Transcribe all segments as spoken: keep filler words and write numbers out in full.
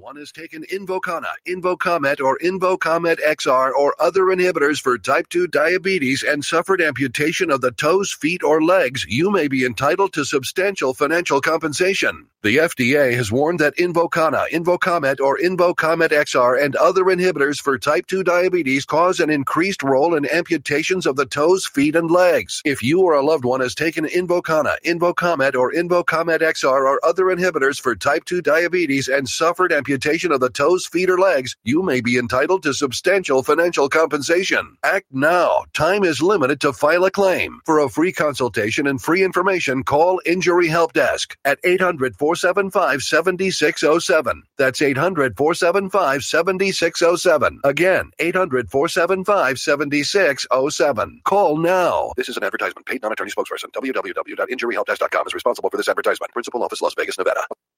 One has taken Invokana, Invokamet, or Invokamet X R, or other inhibitors for type two diabetes and suffered amputation of the toes, feet, or legs, you may be entitled to substantial financial compensation. The F D A has warned that Invokana, Invokamet, or Invokamet X R, and other inhibitors for type two diabetes cause an increased role in amputations of the toes, feet, and legs. If you or a loved one has taken Invokana, Invokamet, or Invokamet X R, or other inhibitors for type two diabetes and suffered amputation of the toes, feet, or legs, you may be entitled to substantial financial compensation. Act now. Time is limited to file a claim. For a free consultation and free information, call Injury Help Desk at eight hundred, four seven five, seven six zero seven. That's eight hundred, four seven five, seven six zero seven. Again, eight hundred, four seven five, seven six zero seven. Call now. This is an advertisement paid non-attorney spokesperson. w w w dot injury help desk dot com is responsible for this advertisement. Principal office, Las Vegas, Nevada.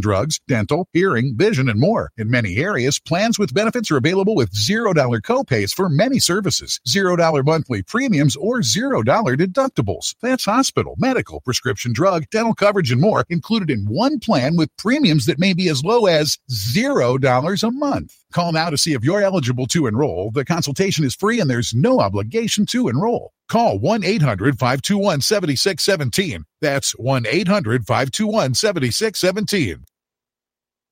drugs, dental, hearing, vision, and more. In many areas, plans with benefits are available with zero dollar copays for many services, zero dollar monthly premiums, or zero dollar deductibles. That's hospital, medical, prescription drug, dental coverage, and more included in one plan with premiums that may be as low as zero dollars a month. Call now to see if you're eligible to enroll. The consultation is free and there's no obligation to enroll. Call one eight hundred, five two one, seven six one seven. That's one eight hundred, five two one, seven six one seven.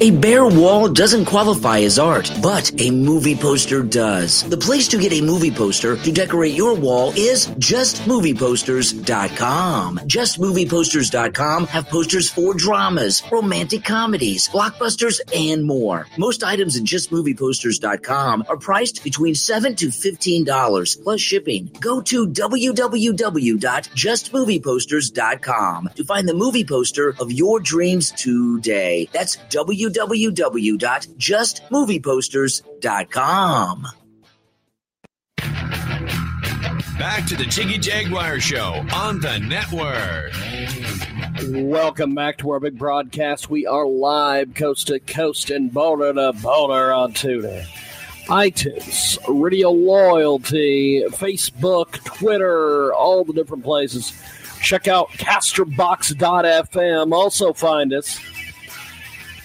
A bare wall doesn't qualify as art, but a movie poster does. The place to get a movie poster to decorate your wall is Just Movie Posters dot com. Just Movie Posters dot com have posters for dramas, romantic comedies, blockbusters, and more. Most items in Just Movie Posters dot com are priced between seven dollars to fifteen dollars plus shipping. Go to w w w dot just movie posters dot com to find the movie poster of your dreams today. That's w w w w dot just movie posters dot com. Back to the Jiggy Jaguar Show on the network. Welcome back to our big broadcast. We are live coast to coast and Boulder to Boulder on TuneIn, iTunes, Radio Loyalty, Facebook, Twitter, all the different places. Check out Casterbox dot f m. Also find us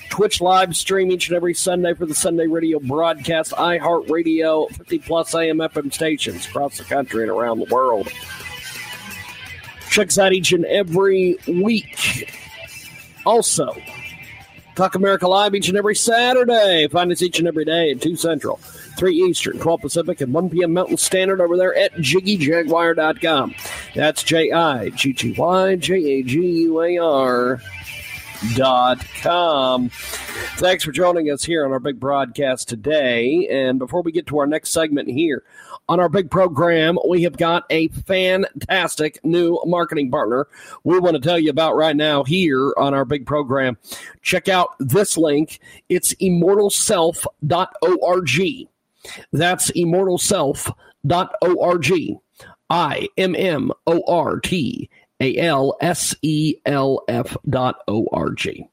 Twitch live stream each and every Sunday for the Sunday radio broadcast, iHeartRadio, fifty plus A M F M stations across the country and around the world. Check us out each and every week. Also, Talk America Live each and every Saturday. Find us each and every day at two Central, three Eastern, twelve Pacific, and one p m Mountain Standard over there at Jiggy Jaguar dot com. That's J I G G Y J A G U A R. Dot com. Thanks for joining us here on our big broadcast today. And before we get to our next segment here on our big program, we have got a fantastic new marketing partner we want to tell you about right now here on our big program. Check out this link. It's Immortal Self dot org. That's Immortal Self dot org. I M M O R T A L S E L F dot O R G.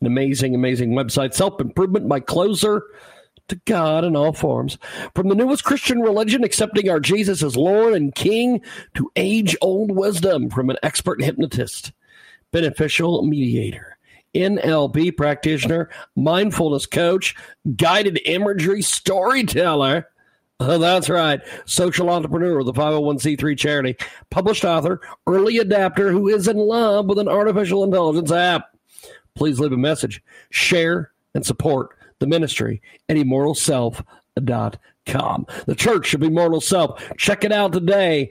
An amazing, amazing website. Self-improvement, my closer to God in all forms. From the newest Christian religion, accepting our Jesus as Lord and King, to age-old wisdom from an expert hypnotist, beneficial mediator, N L P practitioner, mindfulness coach, guided imagery storyteller. Oh, that's right. Social entrepreneur, the five oh one c three charity, published author, early adapter who is in love with an artificial intelligence app. Please leave a message. Share and support the ministry at immortal self dot com. The Church of Immortal Self. Check it out today.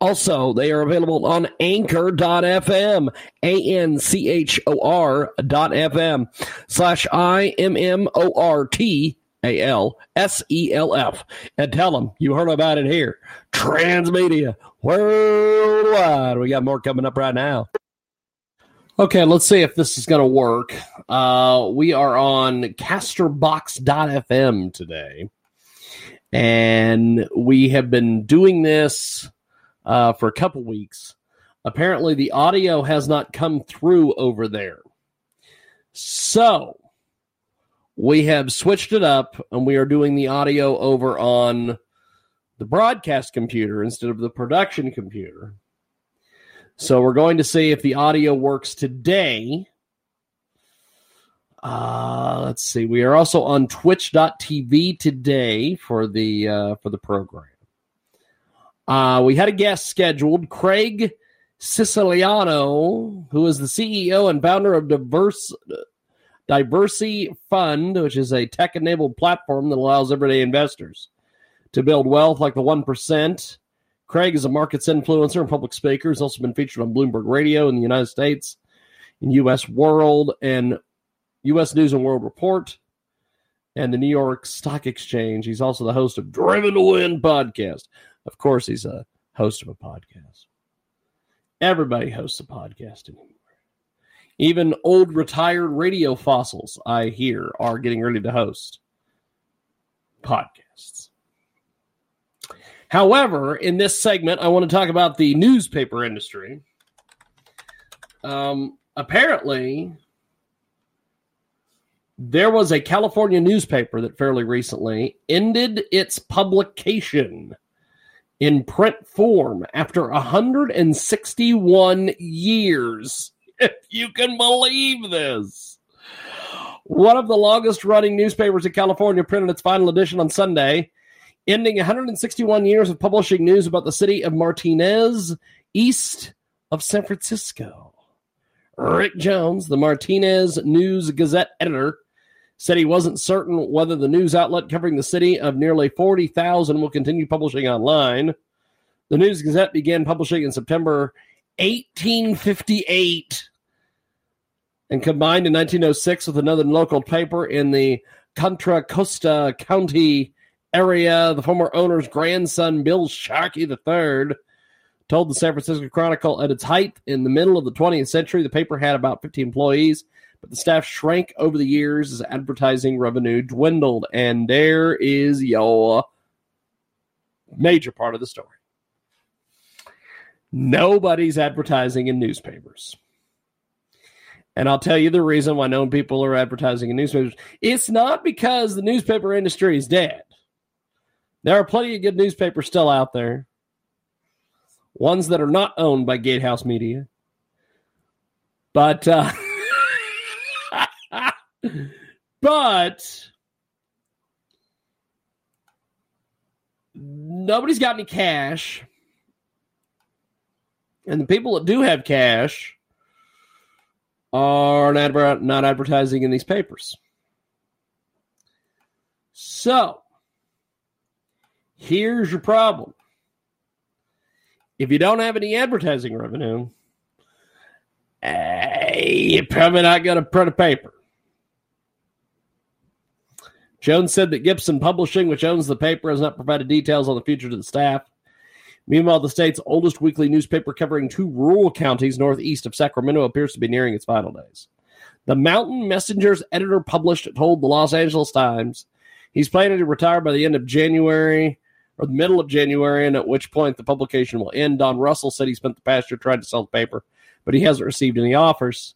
Also, they are available on anchor dot f m, A-N-C-H-O-R dot F-M, slash I M M O R T A L S E L F. And tell them you heard about it here. Transmedia Worldwide. We got more coming up right now. Okay, let's see if this is going to work. Uh, we are on Casterbox dot f m today. And we have been doing this Uh, for a couple weeks. Apparently the audio has not come through over there. So we have switched it up and we are doing the audio over on the broadcast computer instead of the production computer. So we're going to see if the audio works today. Uh, let's see. We are also on twitch dot t v today for the uh, for the program. Uh, we had a guest scheduled, Craig Siciliano, who is the C E O and founder of Diverse Diversity Fund, which is a tech-enabled platform that allows everyday investors to build wealth like the one percent. Craig is a markets influencer and public speaker. He's also been featured on Bloomberg Radio in the United States, in U S. World, and U S. News and World Report, and the New York Stock Exchange. He's also the host of Driven to Win podcast. Of course, he's a host of a podcast. Everybody hosts a podcast anymore. Even old retired radio fossils, I hear, are getting ready to host podcasts. However, in this segment, I want to talk about the newspaper industry. Um, apparently, there was a California newspaper that fairly recently ended its publication in print form after one hundred sixty-one years, if you can believe this. One of the longest-running newspapers in California printed its final edition on Sunday, ending one hundred sixty-one years of publishing news about the city of Martinez, east of San Francisco. Rick Jones, the Martinez News Gazette editor, said he wasn't certain whether the news outlet covering the city of nearly forty thousand will continue publishing online. The News Gazette began publishing in September eighteen fifty-eight and combined in nineteen oh six with another local paper in the Contra Costa County area. The former owner's grandson, Bill Sharkey the third, told the San Francisco Chronicle at its height in the middle of the twentieth century, the paper had about fifty employees. But the staff shrank over the years as advertising revenue dwindled. And there is your major part of the story. Nobody's advertising in newspapers. And I'll tell you the reason why no people are advertising in newspapers. It's not because the newspaper industry is dead. There are plenty of good newspapers still out there. Ones that are not owned by Gatehouse Media. But, uh... But nobody's got any cash. And the people that do have cash are not, not advertising in these papers. So here's your problem. If you don't have any advertising revenue, you're probably not going to print a paper. Jones said that Gibson Publishing, which owns the paper, has not provided details on the future to the staff. Meanwhile, the state's oldest weekly newspaper covering two rural counties northeast of Sacramento appears to be nearing its final days. The Mountain Messenger's editor published told the Los Angeles Times he's planning to retire by the end of January or the middle of January, and at which point the publication will end. Don Russell said he spent the past year trying to sell the paper, but he hasn't received any offers.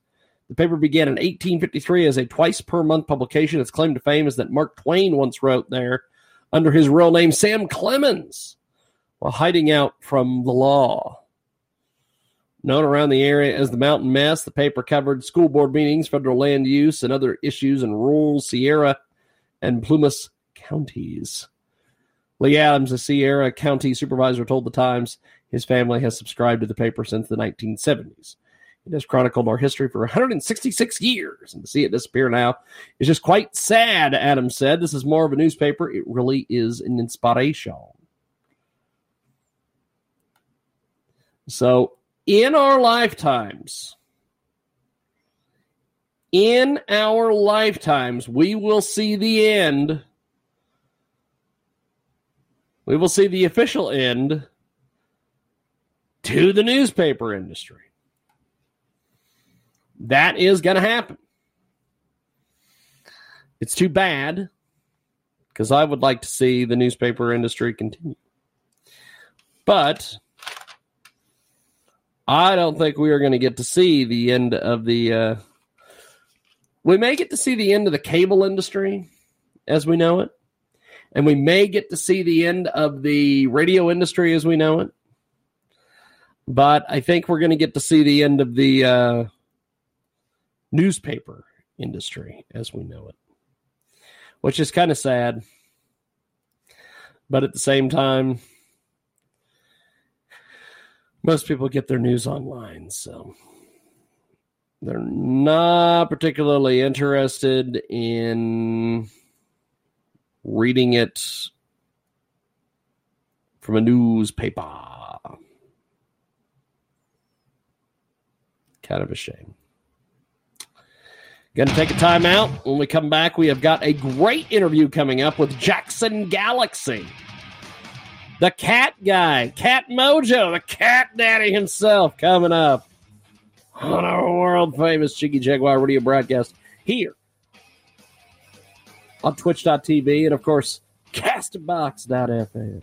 The paper began in eighteen fifty-three as a twice-per-month publication. Its claim to fame is that Mark Twain once wrote there under his real name, Sam Clemens, while hiding out from the law. Known around the area as the Mountain Mess, the paper covered school board meetings, federal land use, and other issues in rural Sierra and Plumas counties. Lee Adams, a Sierra County supervisor, told The Times his family has subscribed to the paper since the nineteen seventies. It has chronicled our history for one hundred sixty-six years, and to see it disappear now is just quite sad, Adams said. This is more of a newspaper. It really is an inspiration. So, in our lifetimes, in our lifetimes, we will see the end. We will see the official end to the newspaper industry. That is going to happen. It's too bad, because I would like to see the newspaper industry continue. But I don't think we are going to get to see the end of the... Uh, we may get to see the end of the cable industry as we know it. And we may get to see the end of the radio industry as we know it. But I think we're going to get to see the end of the... Uh, newspaper industry as we know it, which is kind of sad, but at the same time, most people get their news online, so they're not particularly interested in reading it from a newspaper. Kind of a shame. Going to take a time out. When we come back, we have got a great interview coming up with Jackson Galaxy, the cat guy, Cat Mojo, the cat daddy himself, coming up on our world-famous Jiggy Jaguar radio broadcast here on twitch dot t v and, of course, Casterbox dot f m.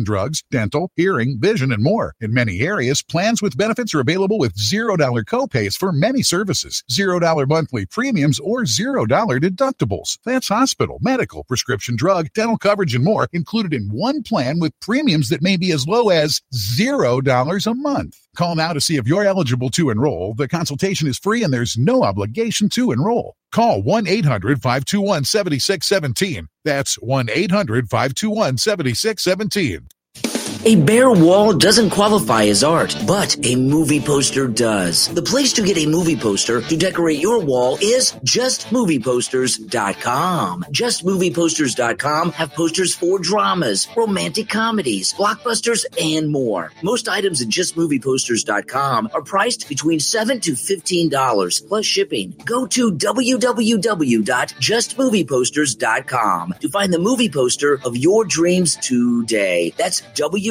drugs, dental, hearing, vision, and more. In many areas, plans with benefits are available with zero dollar copays for many services, zero dollar monthly premiums, or zero dollar deductibles. That's hospital, medical, prescription drug, dental coverage, and more included in one plan with premiums that may be as low as zero dollars a month. Call now to see if you're eligible to enroll. The consultation is free and there's no obligation to enroll. Call one eight hundred, five two one, seven six one seven. That's one eight hundred, five two one, seven six one seven. A bare wall doesn't qualify as art, but a movie poster does. The place to get a movie poster to decorate your wall is Just Movie Posters dot com. Just Movie Posters dot com have posters for dramas, romantic comedies, blockbusters, and more. Most items at Just Movie Posters dot com are priced between seven dollars to fifteen dollars plus shipping. Go to w w w dot just movie posters dot com to find the movie poster of your dreams today. That's w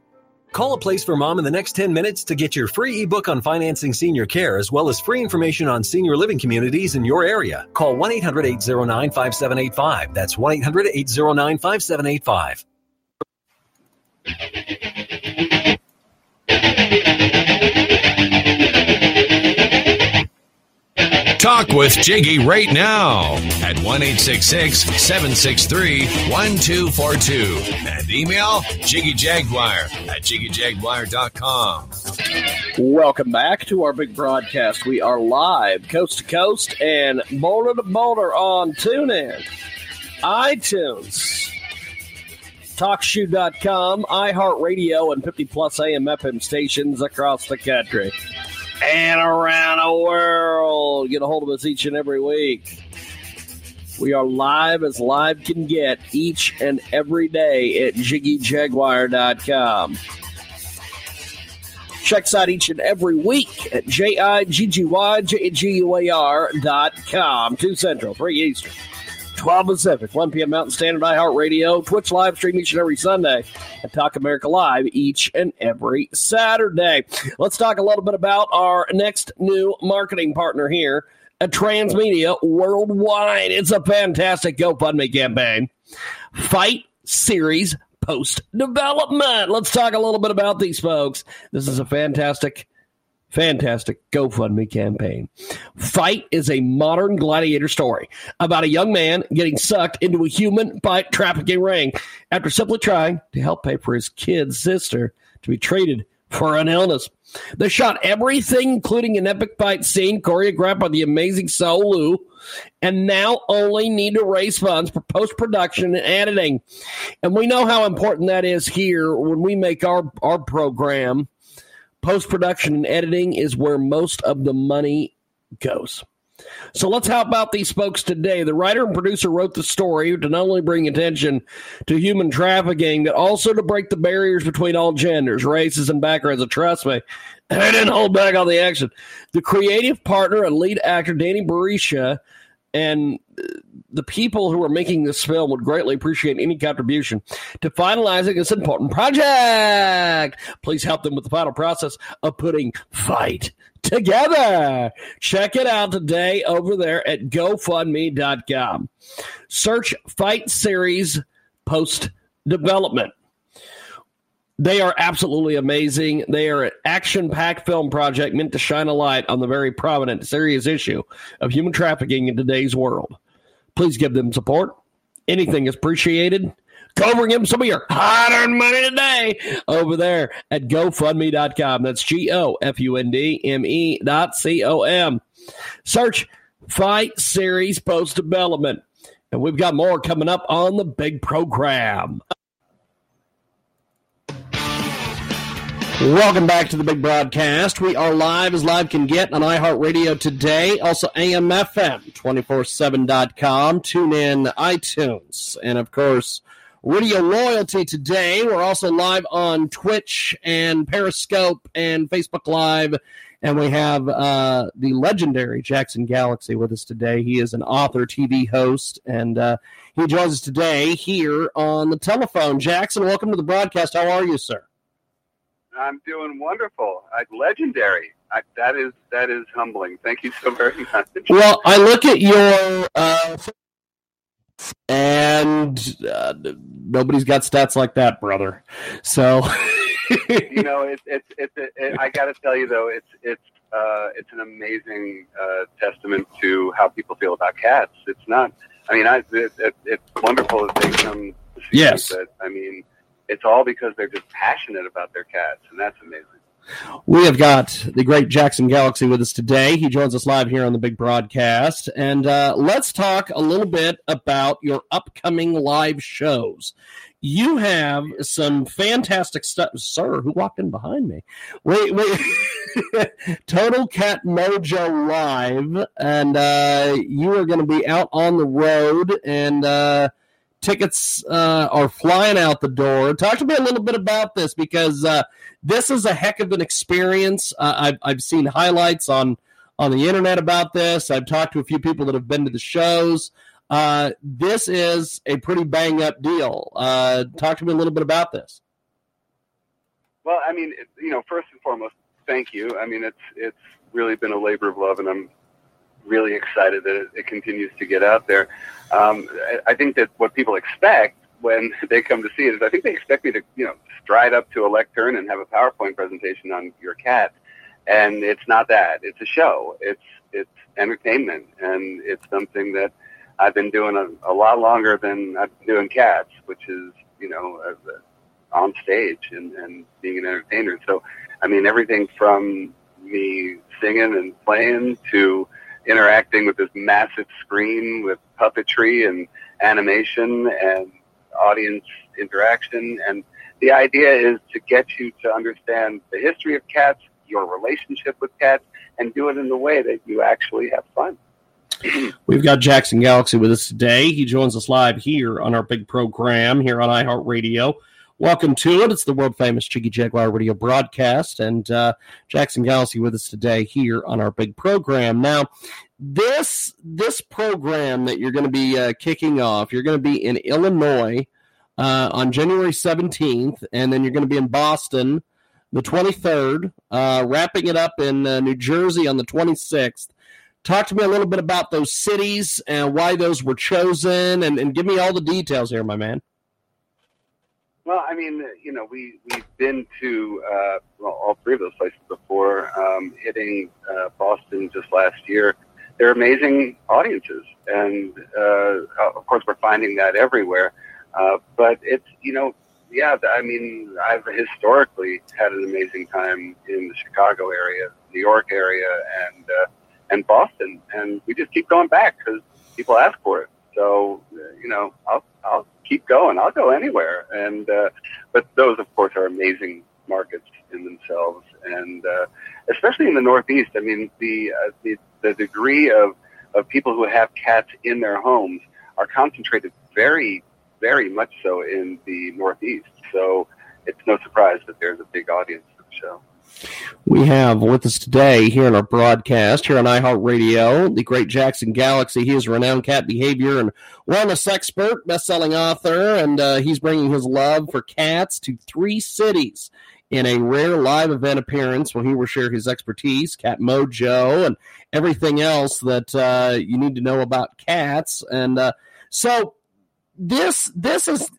Call A Place for Mom in the next ten minutes to get your free ebook on financing senior care as well as free information on senior living communities in your area. Call one eight hundred eight oh nine five seven eight five. That's one eight hundred eight oh nine five seven eight five. Talk with Jiggy right now at one eight six six seven six three one two four two and email jiggy jaguar at jiggy jaguar dot com. Welcome back to our big broadcast. We are live coast to coast and boulder to boulder on TuneIn, iTunes, talk shoe dot com, iHeartRadio, and fifty plus A M F M stations across the country and around the world. Get a hold of us each and every week. We are live as live can get each and every day at jiggy jaguar dot com. Check us out each and every week at J I G G Y J G U A R dot com. two Central, three Eastern. twelve Pacific, one p.m. Mountain Standard, iHeartRadio, Twitch live stream each and every Sunday, and Talk America Live each and every Saturday. Let's talk a little bit about our next new marketing partner here at Transmedia Worldwide. It's a fantastic GoFundMe campaign, Fight Series Post Development. Let's talk a little bit about these folks. This is a fantastic Fantastic GoFundMe campaign. Fight is a modern gladiator story about a young man getting sucked into a human fight trafficking ring after simply trying to help pay for his kid's sister to be treated for an illness. They shot everything, including an epic fight scene choreographed by the amazing Sau Lu, and now only need to raise funds for post-production and editing. And we know how important that is here when we make our, our program. Post-production and editing is where most of the money goes. So let's help out these folks today. The writer and producer wrote the story to not only bring attention to human trafficking, but also to break the barriers between all genders, races, and backgrounds. And trust me, they didn't hold back on the action. The creative partner and lead actor, Danny Berisha, and the people who are making this film would greatly appreciate any contribution to finalizing this important project. Please help them with the final process of putting Fight together. Check it out today over there at go fund me dot com. Search Fight Series Post Development. They are absolutely amazing. They are an action-packed film project meant to shine a light on the very prominent, serious issue of human trafficking in today's world. Please give them support. Anything is appreciated. Go bring them some of your hard-earned money today over there at go fund me dot com. That's G O F U N D M E dot C O M. Search Fight Series Post Development. And we've got more coming up on the big program. Welcome back to the big broadcast. We are live as live can get on iHeartRadio today. Also, A M F M, two four seven dot com. Tune in, iTunes. And, of course, Radio Loyalty today. We're also live on Twitch and Periscope and Facebook Live. And we have uh, the legendary Jackson Galaxy with us today. He is an author, T V host, and uh, he joins us today here on the telephone. Jackson, welcome to the broadcast. How are you, sir? I'm doing wonderful. I, legendary. I, that is that is humbling. Thank you so very much. Well, I look at your uh, and uh, nobody's got stats like that, brother. So you know, it's it's it's. It, it, I got to tell you though, it's it's uh, it's an amazing uh, testament to how people feel about cats. It's not. I mean, I it, it, it's wonderful that they come. Yes, but I mean, it's all because they're just passionate about their cats, and that's amazing. We have got the great Jackson Galaxy with us today. He joins us live here on the Big Broadcast. And uh, let's talk a little bit about your upcoming live shows. You have some fantastic stuff. Sir, who walked in behind me? Wait, wait. Total Cat Mojo Live. And uh, you are going to be out on the road. And uh, tickets uh, are flying out the door. Talk to me a little bit about this, because... Uh, This is a heck of an experience. Uh, I've, I've seen highlights on, on the internet about this. I've talked to a few people that have been to the shows. Uh, this is a pretty bang-up deal. Uh, talk to me a little bit about this. Well, I mean, it, you know, first and foremost, thank you. I mean, it's it's really been a labor of love, and I'm really excited that it, it continues to get out there. Um, I, I think that what people expect when they come to see it is, I think they expect me to, you know, stride up to a lectern and have a PowerPoint presentation on your cat. And it's not that. It's a show. It's it's entertainment. And it's something that I've been doing a, a lot longer than I've been doing cats, which is, you know, uh, on stage and, and being an entertainer. So, I mean, everything from me singing and playing to interacting with this massive screen with puppetry and animation and audience interaction, and the idea is to get you to understand the history of cats, your relationship with cats, and do it in the way that you actually have fun. We've got Jackson Galaxy with us today. He joins us live here on our big program here on iHeartRadio. Welcome to it. It's the world famous Jiggy Jaguar radio broadcast, and uh, Jackson Galaxy with us today here on our big program. Now, This this program that you're going to be uh, kicking off, you're going to be in Illinois uh, on January seventeenth, and then you're going to be in Boston the twenty-third, uh, wrapping it up in uh, New Jersey on the twenty-sixth. Talk to me a little bit about those cities and why those were chosen, and, and give me all the details here, my man. Well, I mean, you know, we, we've been to uh, well, all three of those places before, um, hitting uh, Boston just last year. They're amazing audiences, and uh, of course we're finding that everywhere. Uh, but it's, you know, yeah, I mean, I've historically had an amazing time in the Chicago area, New York area, and uh, and Boston, and we just keep going back because people ask for it. So uh, you know, I'll I'll keep going. I'll go anywhere, and uh, but those, of course, are amazing markets in themselves, and uh, especially in the Northeast. I mean, the uh, the The degree of, of people who have cats in their homes are concentrated very, very much so in the Northeast. So it's no surprise that there's a big audience for the show. We have with us today here in our broadcast here on iHeartRadio, the great Jackson Galaxy. He is a renowned cat behavior and wellness expert, best-selling author, and uh, he's bringing his love for cats to three cities in a rare live event appearance where he will share his expertise, Cat Mojo, and everything else that uh, you need to know about cats. And uh, so this this is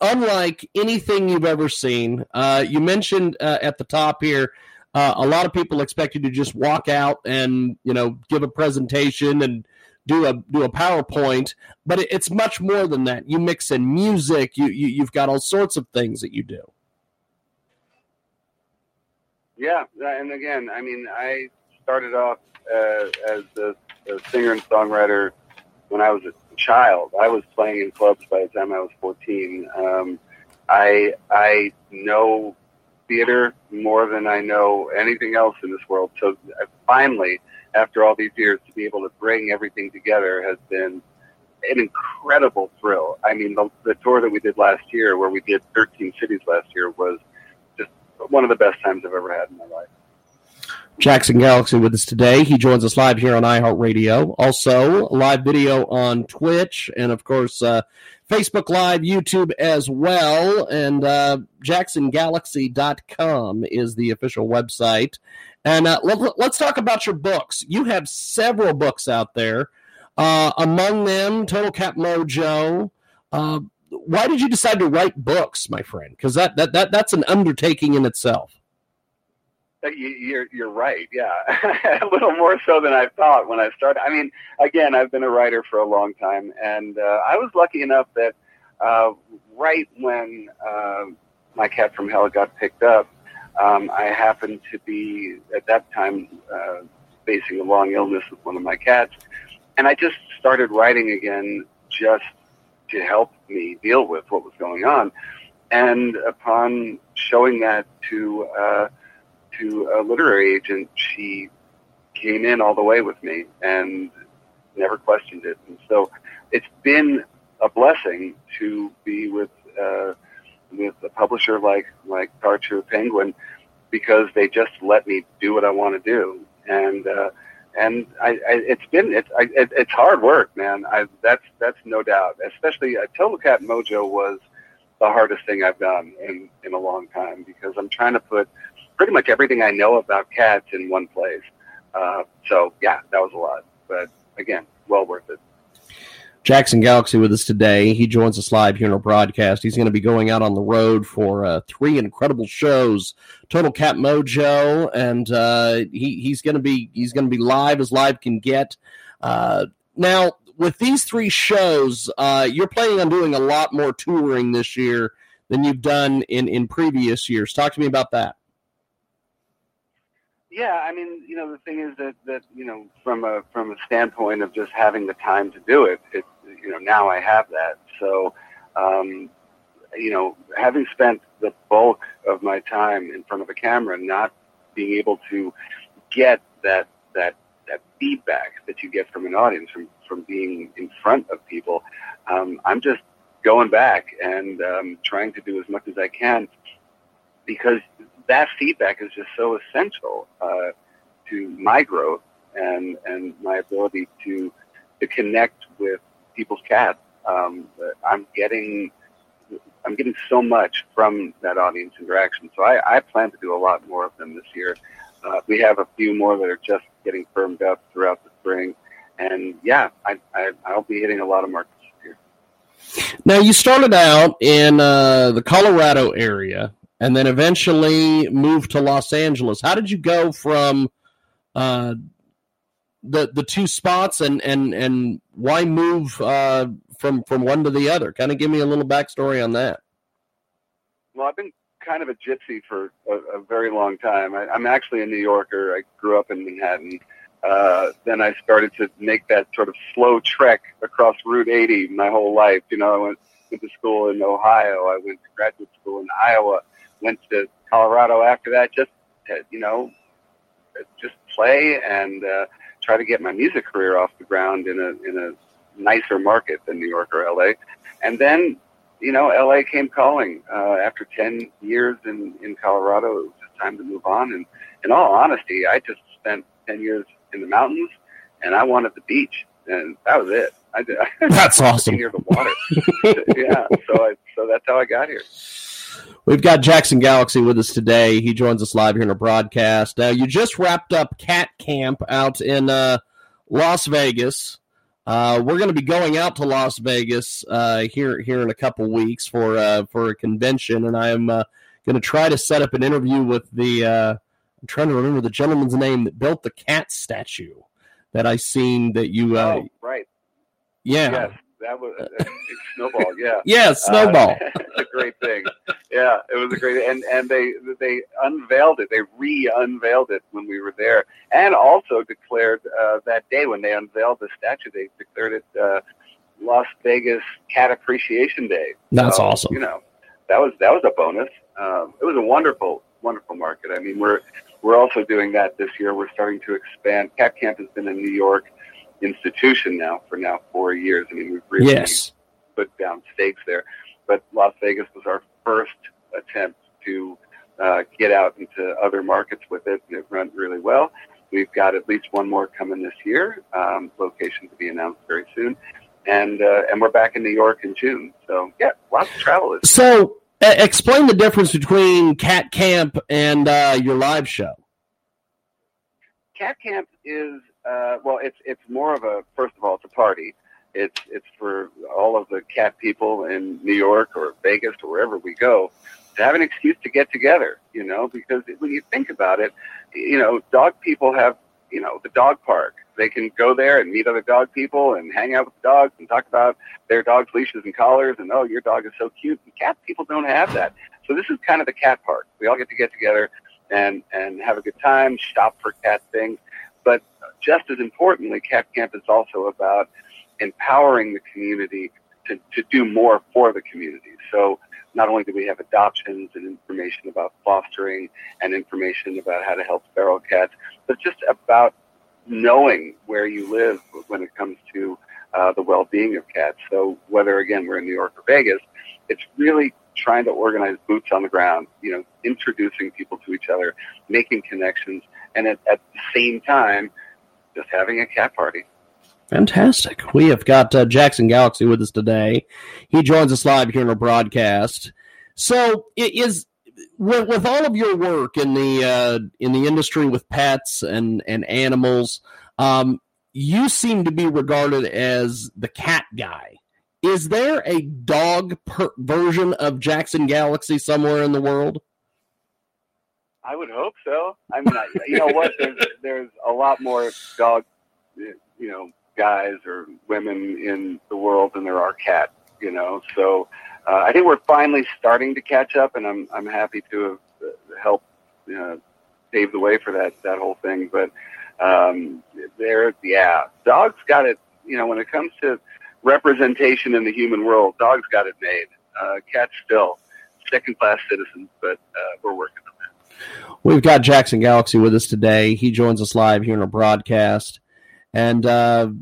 unlike anything you've ever seen. Uh, you mentioned uh, at the top here, uh, a lot of people expect you to just walk out and, you know, give a presentation and do a do a PowerPoint, but it, it's much more than that. You mix in music. You, you you've got all sorts of things that you do. Yeah, and again, I mean, I started off uh, as a, a singer and songwriter when I was a child. I was playing in clubs by the time I was fourteen. Um, I I know theater more than I know anything else in this world. So I finally, after all these years, to be able to bring everything together has been an incredible thrill. I mean, the, the tour that we did last year, where we did thirteen cities last year, was one of the best times I've ever had in my life. Jackson Galaxy with us today. He joins us live here on iHeartRadio. Also, live video on Twitch and, of course, uh, Facebook Live, YouTube as well. And uh, Jackson Galaxy dot com is the official website. And uh, let, let's talk about your books. You have several books out there. Uh, among them, Total Cat Mojo, uh, why did you decide to write books, my friend? Because that, that that that's an undertaking in itself. You're you're right, yeah. A little more so than I thought when I started. I mean, again, I've been a writer for a long time, and uh, I was lucky enough that uh, right when uh, My Cat from Hell got picked up, um, I happened to be, at that time, uh, facing a long illness with one of my cats, and I just started writing again just to help me deal with what was going on. And upon showing that to... Uh, to a literary agent, she came in all the way with me and never questioned it. And so it's been a blessing to be with uh, with a publisher like, like Archer Penguin, because they just let me do what I want to do. And uh, and I, I, it's been it's I, it, it's hard work, man. I, that's that's no doubt. Especially uh, Total Cat Mojo was the hardest thing I've done in, in a long time, because I'm trying to put pretty much everything I know about cats in one place. Uh, so, yeah, that was a lot. But, again, well worth it. Jackson Galaxy with us today. He joins us live here in our broadcast. He's going to be going out on the road for uh, three incredible shows, Total Cat Mojo, and uh, he, he's going to be he's going to be live as live can get. Uh, now, with these three shows, uh, you're planning on doing a lot more touring this year than you've done in, in previous years. Talk to me about that. Yeah, I mean, you know, the thing is that, that you know, from a from a standpoint of just having the time to do it, it you know, now I have that. So, um, you know, having spent the bulk of my time in front of a camera, not being able to get that that that feedback that you get from an audience from, from being in front of people, um, I'm just going back and um, trying to do as much as I can, because that feedback is just so essential uh, to my growth and, and my ability to to connect with people's cats. Um, I'm getting I'm getting so much from that audience interaction. So I, I plan to do a lot more of them this year. Uh, we have a few more that are just getting firmed up throughout the spring, and yeah, I, I I'll be hitting a lot of markets. Now, you started out in uh, the Colorado area, and then eventually moved to Los Angeles. How did you go from uh, the the two spots, and and, and why move uh, from from one to the other? Kind of give me a little backstory on that. Well, I've been kind of a gypsy for a, a very long time. I, I'm actually a New Yorker. I grew up in Manhattan. Uh, then I started to make that sort of slow trek across Route eighty my whole life. You know, I went, went to school in Ohio. I went to graduate school in Iowa. Went to Colorado after that, just to, you know, just play and uh, try to get my music career off the ground in a in a nicer market than New York or L A. And then, you know, L A came calling. Uh, after ten years in, in Colorado, it was just time to move on. And in all honesty, I just spent ten years in the mountains, and I wanted the beach, and that was it. I did. That's awesome. Near the water. Yeah. So I, so that's how I got here. We've got Jackson Galaxy with us today. He joins us live here in our broadcast. Now, you just wrapped up Cat Camp out in uh, Las Vegas. Uh, we're going to be going out to Las Vegas uh, here here in a couple weeks for uh, for a convention, and I am uh, going to try to set up an interview with the. Uh, I'm trying to remember the gentleman's name that built the cat statue that I seen that you. Uh, oh, right. Yeah. Yes. That was uh, Snowball, yeah. Yeah, Snowball. Uh, it's a great thing. Yeah, it was a great and and they they unveiled it. They re-unveiled it when we were there, and also declared uh, that day when they unveiled the statue, they declared it uh, Las Vegas Cat Appreciation Day. That's so awesome. You know, that was that was a bonus. Um, it was a wonderful, wonderful market. I mean, we're we're also doing that this year. We're starting to expand. Cat Camp has been in New York institution now for now four years. I mean, we've really yes. put down stakes there. But Las Vegas was our first attempt to uh, get out into other markets with it, and it ran really well. We've got at least one more coming this year, um, location to be announced very soon. And uh, and we're back in New York in June. So, yeah, lots of travel. So, uh, explain the difference between Cat Camp and uh, your live show. Cat Camp is... Uh, well, it's it's more of a, first of all, it's a party. It's it's for all of the cat people in New York or Vegas or wherever we go to have an excuse to get together, you know, because when you think about it, you know, dog people have, you know, the dog park. They can go there and meet other dog people and hang out with the dogs and talk about their dogs' leashes and collars and, oh, your dog is so cute. And cat people don't have that. So this is kind of the cat park. We all get to get together and, and have a good time, shop for cat things. But just as importantly, Cat Camp is also about empowering the community to, to do more for the community. So not only do we have adoptions and information about fostering and information about how to help feral cats, but just about knowing where you live when it comes to uh, the well-being of cats. So whether, again, we're in New York or Vegas, it's really trying to organize boots on the ground, you know, introducing people to each other, making connections, and at, at the same time, just having a cat party. Fantastic. We have got uh, Jackson Galaxy with us today. He joins us live here in our broadcast. So it is... With, with all of your work in the uh, in the industry with pets and, and animals, um, you seem to be regarded as the cat guy. Is there a dog per- version of Jackson Galaxy somewhere in the world? I would hope so. I mean, I, you know what? There's, there's a lot more dog, you know, guys or women in the world than there are cats. You know, so. Uh, I think we're finally starting to catch up, and I'm I'm happy to have helped uh, pave the way for that, that whole thing. But um, there, yeah, dogs got it. You know, when it comes to representation in the human world, dogs got it made. Uh, cats still second class citizens, but uh, we're working on that. We've got Jackson Galaxy with us today. He joins us live here in our broadcast, and. Uh,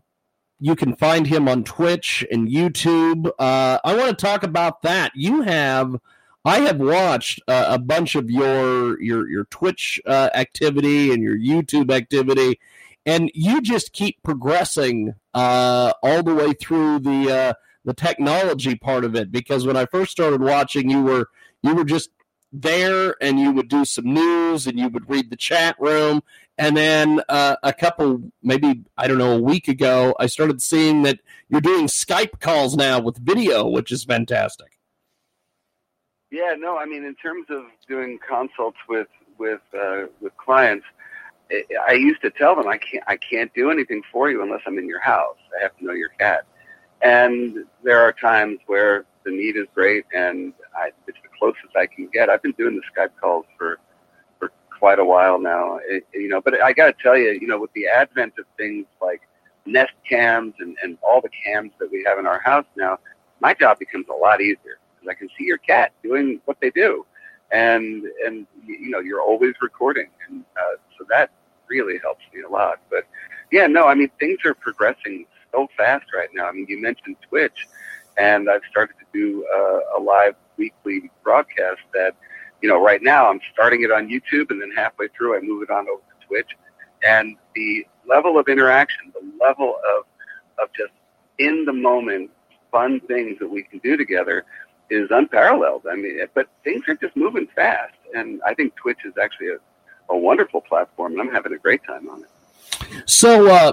You can find him on Twitch and YouTube. Uh, I want to talk about that. You have, I have watched uh, a bunch of your your your Twitch uh, activity and your YouTube activity, and you just keep progressing uh, all the way through the uh, the technology part of it. Because when I first started watching, you were you were just there, and you would do some news, and you would read the chat room. And then uh, a couple, maybe, I don't know, a week ago, I started seeing that you're doing Skype calls now with video, which is fantastic. Yeah, no, I mean, in terms of doing consults with with uh, with clients, it, I used to tell them I can't I can't do anything for you unless I'm in your house. I have to know your cat. And there are times where the need is great, and I, it's the closest I can get. I've been doing the Skype calls for. quite a while now, it, you know, but I got to tell you, you know, with the advent of things like Nest cams and, and all the cams that we have in our house now, my job becomes a lot easier because I can see your cat doing what they do. And, and you know, you're always recording. And uh, so that really helps me a lot. But, yeah, no, I mean, things are progressing so fast right now. I mean, you mentioned Twitch, and I've started to do uh, a live weekly broadcast that, you know, right now I'm starting it on YouTube, and then halfway through I move it on over to Twitch. And the level of interaction, the level of of just in the moment fun things that we can do together is unparalleled. I mean, but things are just moving fast, and I think Twitch is actually a, a wonderful platform, and I'm having a great time on it. So uh,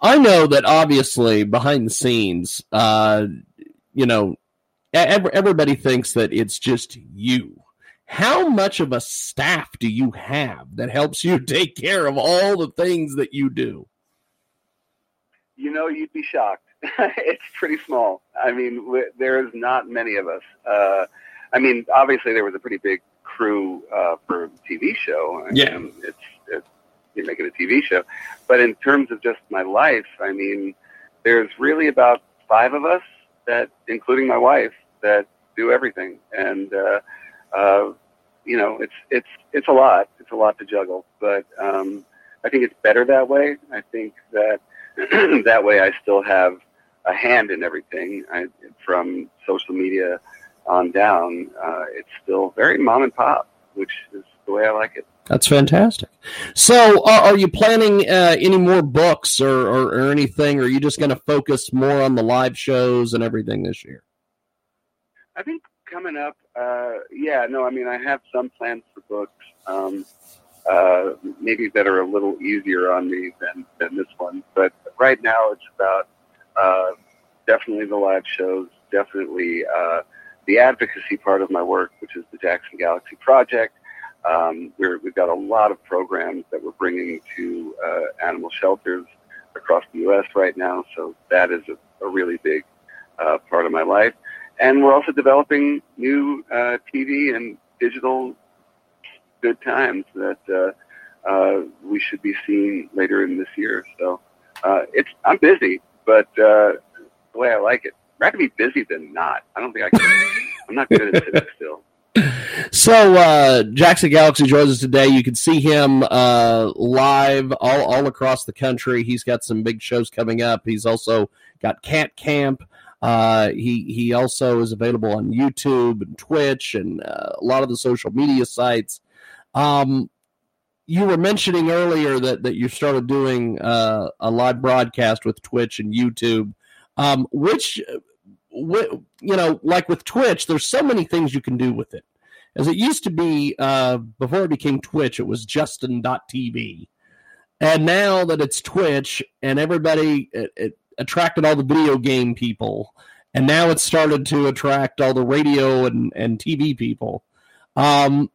I know that obviously behind the scenes, uh, you know, everybody thinks that it's just you. How much of a staff do you have that helps you take care of all the things that you do? You know, you'd be shocked. It's pretty small. I mean, w- there's not many of us. Uh, I mean, obviously there was a pretty big crew uh, for the T V show. I yeah. Mean, it's, it's, you're making a T V show. But in terms of just my life, I mean, there's really about five of us that, including my wife, that do everything. And, uh, uh, you know, it's, it's, it's a lot, it's a lot to juggle, but, um, I think it's better that way. I think that that way I still have a hand in everything I, from social media on down. Uh, it's still very mom and pop, which is the way I like it. That's fantastic. So are, are you planning, uh, any more books or, or, or anything, or are you just going to focus more on the live shows and everything this year? I think coming up, Uh, yeah, no, I mean, I have some plans for books, um, uh, maybe that are a little easier on me than, than this one. But right now it's about uh, definitely the live shows, definitely uh, the advocacy part of my work, which is the Jackson Galaxy Project. Um, we're, we've got a lot of programs that we're bringing to uh, animal shelters across the U S right now, so that is a, a really big uh, part of my life. And we're also developing new uh, T V and digital good times that uh, uh, we should be seeing later in this year. So uh, it's I'm busy, but uh, the way I like it. Rather be busy than not. I don't think I can. I'm not good at sitting still. So uh, Jackson Galaxy joins us today. You can see him uh, live all, all across the country. He's got some big shows coming up. He's also got Cat Camp. Uh, he he also is available on YouTube and Twitch and uh, a lot of the social media sites. Um, you were mentioning earlier that, that you started doing uh, a live broadcast with Twitch and YouTube. Um, which, you know, like with Twitch, there's so many things you can do with it. As it used to be, uh, before it became Twitch, it was Justin dot T V. And now that it's Twitch and everybody, it, it attracted all the video game people. And now it's started to attract all the radio and, and T V people. Um,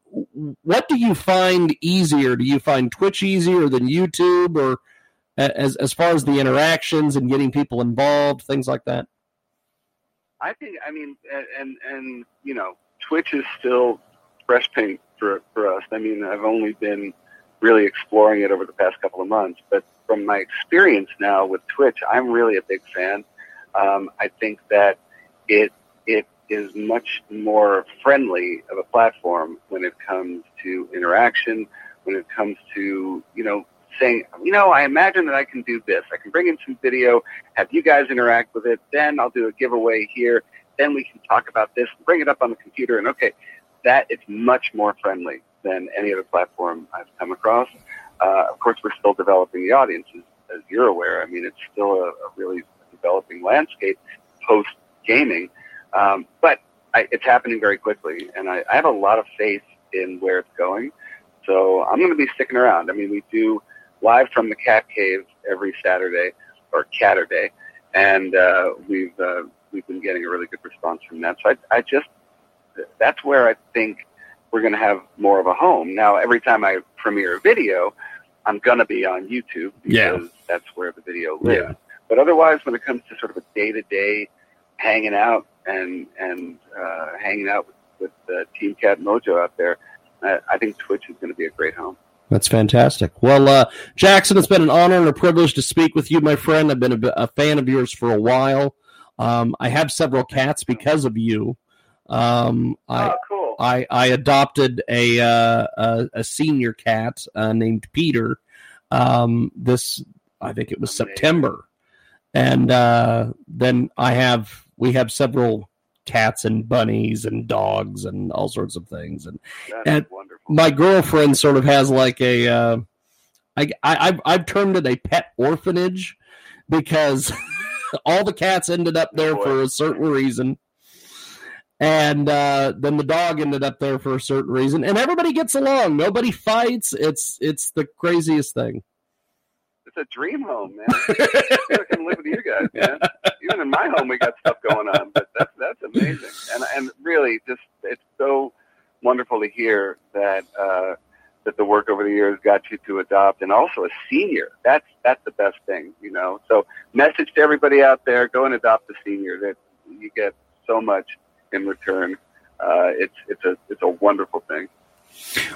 what do you find easier? Do you find Twitch easier than YouTube, or As as far as the interactions and getting people involved, things like that? I think, I mean, and, and you know, Twitch is still fresh paint for, for us. I mean, I've only been really exploring it over the past couple of months. But from my experience now with Twitch, I'm really a big fan. Um, I think that it it is much more friendly of a platform when it comes to interaction, when it comes to, you know, saying, you know, I imagine that I can do this. I can bring in some video, have you guys interact with it, then I'll do a giveaway here, then we can talk about this, bring it up on the computer, and okay, that it's much more friendly than any other platform I've come across. Uh, of course, we're still developing the audiences, as you're aware. I mean, it's still a, a really developing landscape post-gaming, um, but I, it's happening very quickly, and I, I have a lot of faith in where it's going, so I'm going to be sticking around. I mean, we do live from the Cat Cave every Saturday, or Catterday, and uh, we've uh, we've been getting a really good response from that. So I, I just, that's where I think we're going to have more of a home. Now, every time I premiere a video, I'm going to be on YouTube, because yeah. that's where the video lives. Yeah. But otherwise, when it comes to sort of a day-to-day hanging out and, and uh, hanging out with, with uh, Team Cat Mojo out there, I, I think Twitch is going to be a great home. That's fantastic. Well, uh, Jackson, it's been an honor and a privilege to speak with you, my friend. I've been a, a fan of yours for a while. Um, I have several cats because of you. Um, I, oh, cool. I, I adopted a, uh, a, a senior cat uh, named Peter. Um, this, I think it was September. And uh, then I have, we have several cats and bunnies and dogs and all sorts of things. And, and my girlfriend sort of has like a, uh, I, I, I've, I've termed it a pet orphanage, because all the cats ended up there for a certain reason. And uh, then the dog ended up there for a certain reason, and everybody gets along. Nobody fights. It's, it's the craziest thing. It's a dream home, man. I can live with you guys, man. Even in my home, we got stuff going on, but that's that's amazing. And and really, just it's so wonderful to hear that uh, that the work over the years got you to adopt, and also a senior. That's that's the best thing, you know. So, message to everybody out there: go and adopt a senior. That you get so much in return. Uh, it's it's a it's a wonderful thing.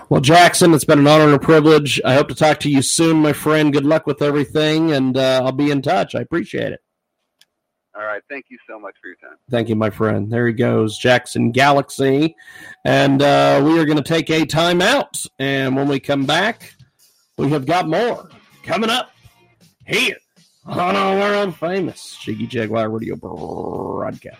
Well, Jackson, it's been an honor and a privilege. I hope to talk to you soon, my friend. Good luck with everything, and uh, I'll be in touch. I appreciate it. All right. Thank you so much for your time. Thank you, my friend. There he goes, Jackson Galaxy. And uh, we are going to take a timeout. And when we come back, we have got more coming up here on our world famous Jiggy Jaguar radio broadcast.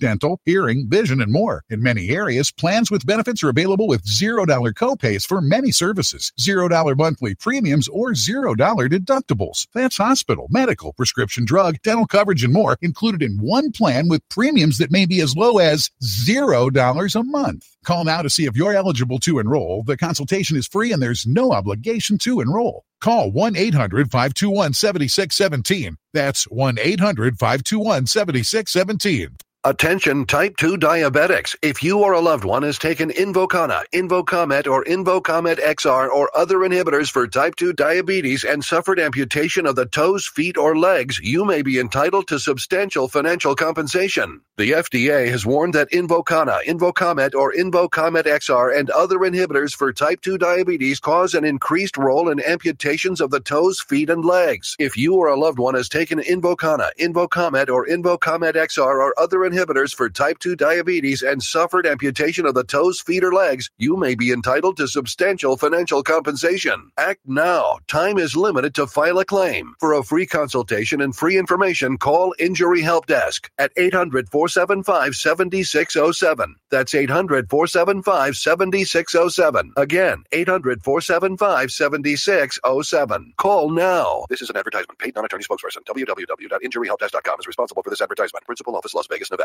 dental, hearing, vision, and more. In many areas, plans with benefits are available with zero dollar copays for many services, zero dollar monthly premiums, or zero dollar deductibles. That's hospital, medical, prescription drug, dental coverage, and more included in one plan with premiums that may be as low as zero dollars a month. Call now to see if you're eligible to enroll. The consultation is free and there's no obligation to enroll. Call one eight hundred, five two one, seven six one seven. That's one eight hundred, five two one, seven six one seven. Attention type two diabetics. If you or a loved one has taken Invokana, Invokamet, or Invokamet X R or other inhibitors for type two diabetes and suffered amputation of the toes, feet, or legs, you may be entitled to substantial financial compensation. The F D A has warned that Invokana, Invokamet, or Invokamet X R and other inhibitors for type two diabetes cause an increased role in amputations of the toes, feet, and legs. If you or a loved one has taken Invokana, Invokamet, or Invokamet X R or other inhibitors inhibitors for type two diabetes and suffered amputation of the toes, feet, or legs, you may be entitled to substantial financial compensation. Act now. Time is limited to file a claim. For a free consultation and free information, call Injury Help Desk at eight hundred, four seven five, seven six zero seven. That's eight hundred, four seven five, seven six zero seven. Again, eight hundred, four seven five, seven six zero seven. Call now. This is an advertisement paid non-attorney spokesperson. w w w dot injury help desk dot com is responsible for this advertisement. Principal office, Las Vegas, Nevada.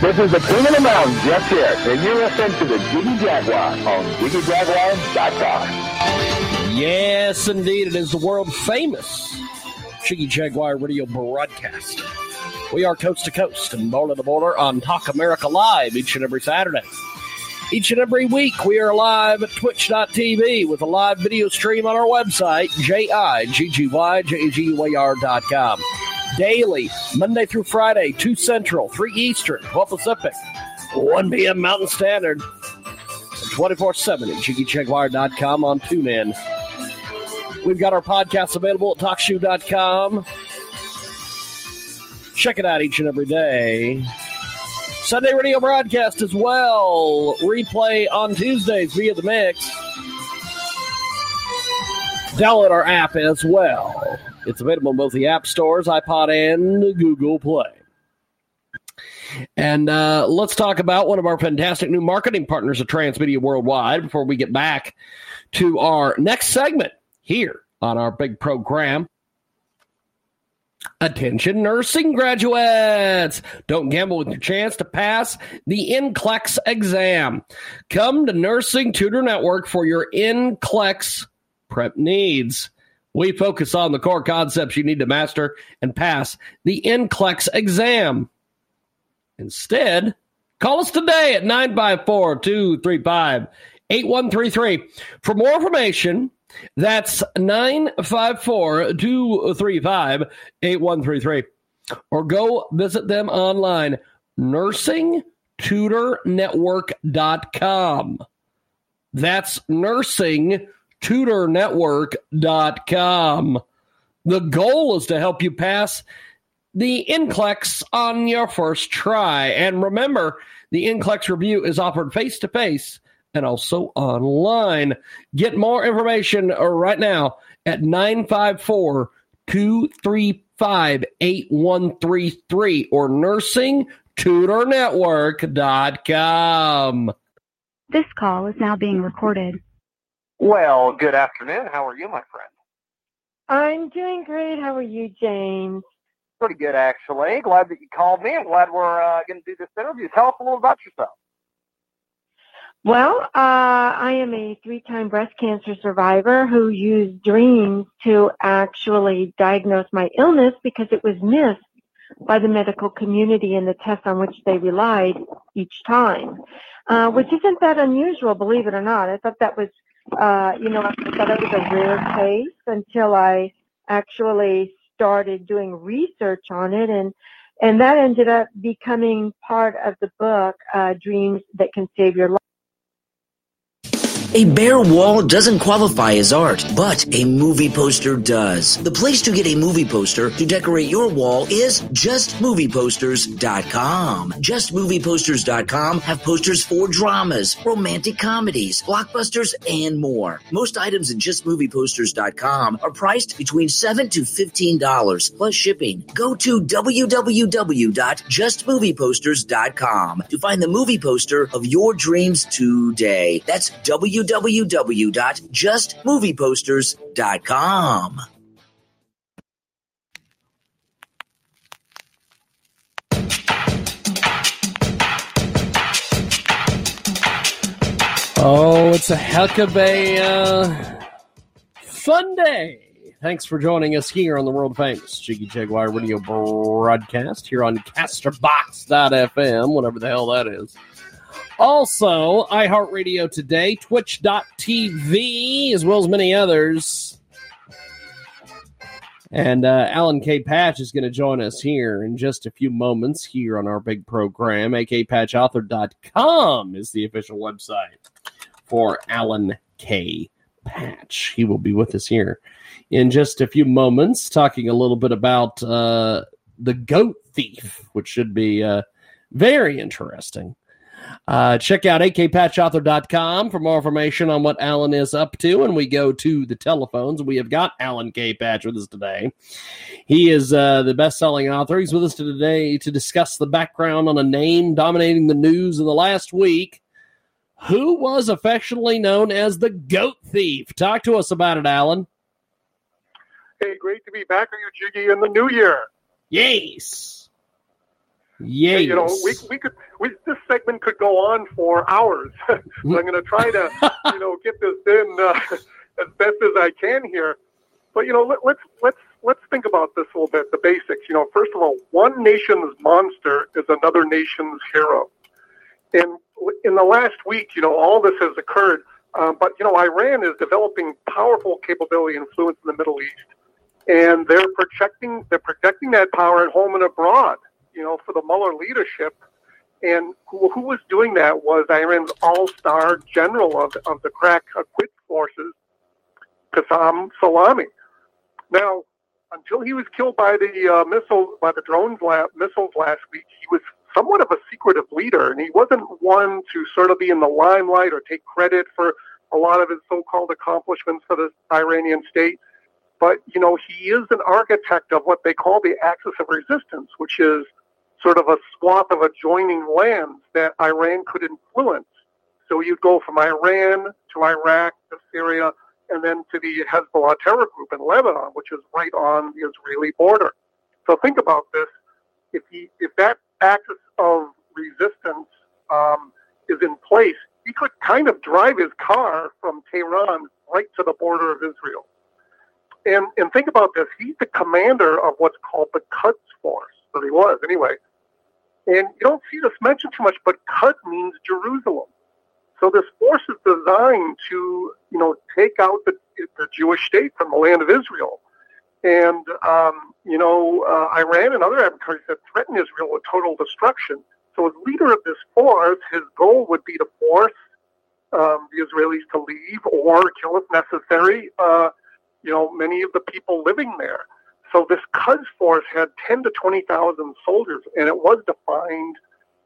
This is the King of the Mountain, Jeff here, and you're listening to the Jiggy Jaguar on Jiggy Jaguar dot com. Yes, indeed, it is the world-famous Jiggy Jaguar radio broadcast. We are coast to coast and border to border on Talk America Live each and every Saturday. Each and every week, we are live at twitch dot t v with a live video stream on our website, J I G G Y J G U A R dot com. Daily, Monday through Friday, two Central, three Eastern, twelve Pacific, one p m Mountain Standard, twenty-four seven at Jiggy Jaguar dot com on TuneIn. We've got our podcasts available at Talk Shoe dot com. Check it out each and every day. Sunday radio broadcast as well. Replay on Tuesdays via the mix. Download our app as well. It's available in both the app stores, iPod, and Google Play. And uh, let's talk about one of our fantastic new marketing partners at Transmedia Worldwide before we get back to our next segment here on our big program. Attention, nursing graduates. Don't gamble with your chance to pass the NCLEX exam. Come to Nursing Tutor Network for your NCLEX prep needs. We focus on the core concepts you need to master and pass the NCLEX exam. Instead, call us today at nine five four, two three five, eight one three three. For more information, that's nine five four, two three five, eight one three three. Or go visit them online, nursing tutor network dot com. That's nursing tutor network dot com. The goal is to help you pass the NCLEX on your first try. And remember, the NCLEX review is offered face-to-face and also online. Get more information right now at nine five four, two three five, eight one three three or nursing tutor network dot com. This call is now being recorded. Well, good afternoon. How are you, my friend? I'm doing great. How are you, James? Pretty good, actually. Glad that you called me. I'm glad we're uh, going to do this interview. Tell us a little about yourself. Well, uh, I am a three-time breast cancer survivor who used Dreams to actually diagnose my illness because it was missed by the medical community and the tests on which they relied each time, uh, which isn't that unusual, believe it or not. I thought that was, uh, you know, I thought that was a rare case until I actually started doing research on it, and and that ended up becoming part of the book, uh, Dreams That Can Save Your Life. A bare wall doesn't qualify as art, but a movie poster does. The place to get a movie poster to decorate your wall is Just Movie Posters dot com. Just Movie Posters dot com have posters for dramas, romantic comedies, blockbusters, and more. Most items at Just Movie Posters dot com are priced between seven dollars to fifteen dollars plus shipping. Go to w w w dot just movie posters dot com to find the movie poster of your dreams today. That's w w w w dot just movie posters dot com. Oh, it's a heck of a uh, fun day. Thanks for joining us here on the world famous Jiggy Jaguar radio broadcast here on Casterbox dot f m, whatever the hell that is. Also, iHeartRadio today, twitch dot t v, as well as many others. And uh, Alan K. Patch is going to join us here in just a few moments here on our big program. a k patch author dot com is the official website for Alan K. Patch. He will be with us here in just a few moments, talking a little bit about uh, the goat thief, which should be uh, very interesting. Uh, check out a k patch author dot com for more information on what Alan is up to. And we go to the telephones. We have got Alan K. Patch with us today. He is uh, the best-selling author. He's with us today to discuss the background on a name dominating the news in the last week, who was affectionately known as the Goat Thief. Talk to us about it, Alan. Hey, great to be back on you, Jiggy, in the new year. Yes. Yeah, you know, we we could we, this segment could go on for hours. So I'm going to try to you know get this in uh, as best as I can here. But you know, let, let's let's let's think about this a little bit. The basics. You know, first of all, one nation's monster is another nation's hero. And in the last week, you know, all this has occurred. Uh, but you know, Iran is developing powerful capability and influence in the Middle East, and they're protecting they're protecting that power at home and abroad. You know, for the Mueller leadership, and who, who was doing that was Iran's all-star general of, of the crack Quds forces, Qasem Soleimani. Now, until he was killed by the uh, missile by the drones la- missiles last week, he was somewhat of a secretive leader, and he wasn't one to sort of be in the limelight or take credit for a lot of his so-called accomplishments for the Iranian state. But, you know, he is an architect of what they call the Axis of Resistance, which is sort of a swath of adjoining lands that Iran could influence. So you'd go from Iran to Iraq to Syria and then to the Hezbollah terror group in Lebanon, which is right on the Israeli border. So think about this. If he, if that axis of resistance um, is in place, he could kind of drive his car from Tehran right to the border of Israel. And and think about this. He's the commander of what's called the Quds Force, but he was anyway. And you don't see this mentioned too much, but Quds means Jerusalem. So this force is designed to, you know, take out the, the Jewish state from the land of Israel. And, um, you know, uh, Iran and other Arab countries that threaten Israel with total destruction. So as leader of this force, his goal would be to force um, the Israelis to leave or kill if necessary, uh, you know, many of the people living there. So this Quds Force had ten to twenty thousand soldiers, and it was defined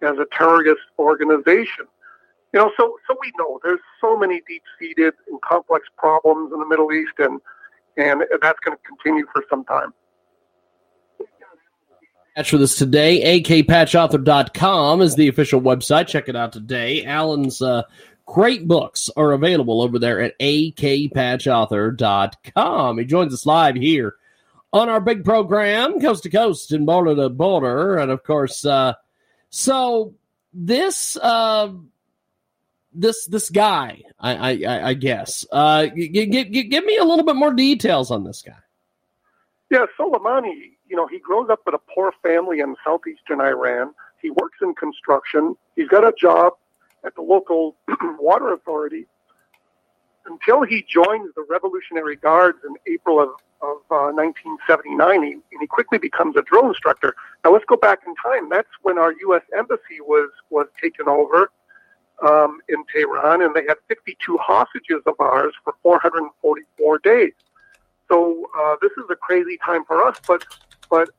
as a terrorist organization. You know, so so we know there's so many deep-seated and complex problems in the Middle East, and and that's going to continue for some time. Patch with us today. A K patch author dot com is the official website. Check it out today. Alan's uh, great books are available over there at A K patch author dot com. He joins us live here on our big program, coast to coast and border to border. And, of course, uh, so this... Uh, This this guy, I I, I guess. Uh, g- g- give me a little bit more details on this guy. Yeah, Soleimani, you know, he grows up in a poor family in southeastern Iran. He works in construction. He's got a job at the local water authority until he joins the Revolutionary Guards in April of, of uh, nineteen seventy-nine, he, and he quickly becomes a drill instructor. Now, let's go back in time. That's when our U S embassy was was taken over. Um, in Tehran, and they had fifty-two hostages of ours for four hundred forty-four days. So uh, this is a crazy time for us, but but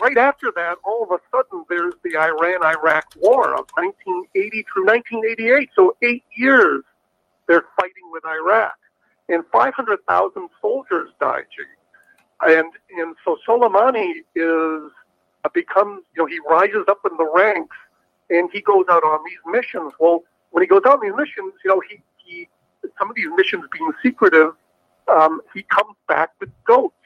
right after that, all of a sudden, there's the Iran-Iraq War of nineteen eighty through nineteen eighty-eight, so eight years they're fighting with Iraq, and five hundred thousand soldiers died, Jiggy. And, and so Soleimani is uh, becomes, you know, he rises up in the ranks, and he goes out on these missions. Well, when he goes out on these missions, you know, he, he some of these missions being secretive, um, he comes back with goats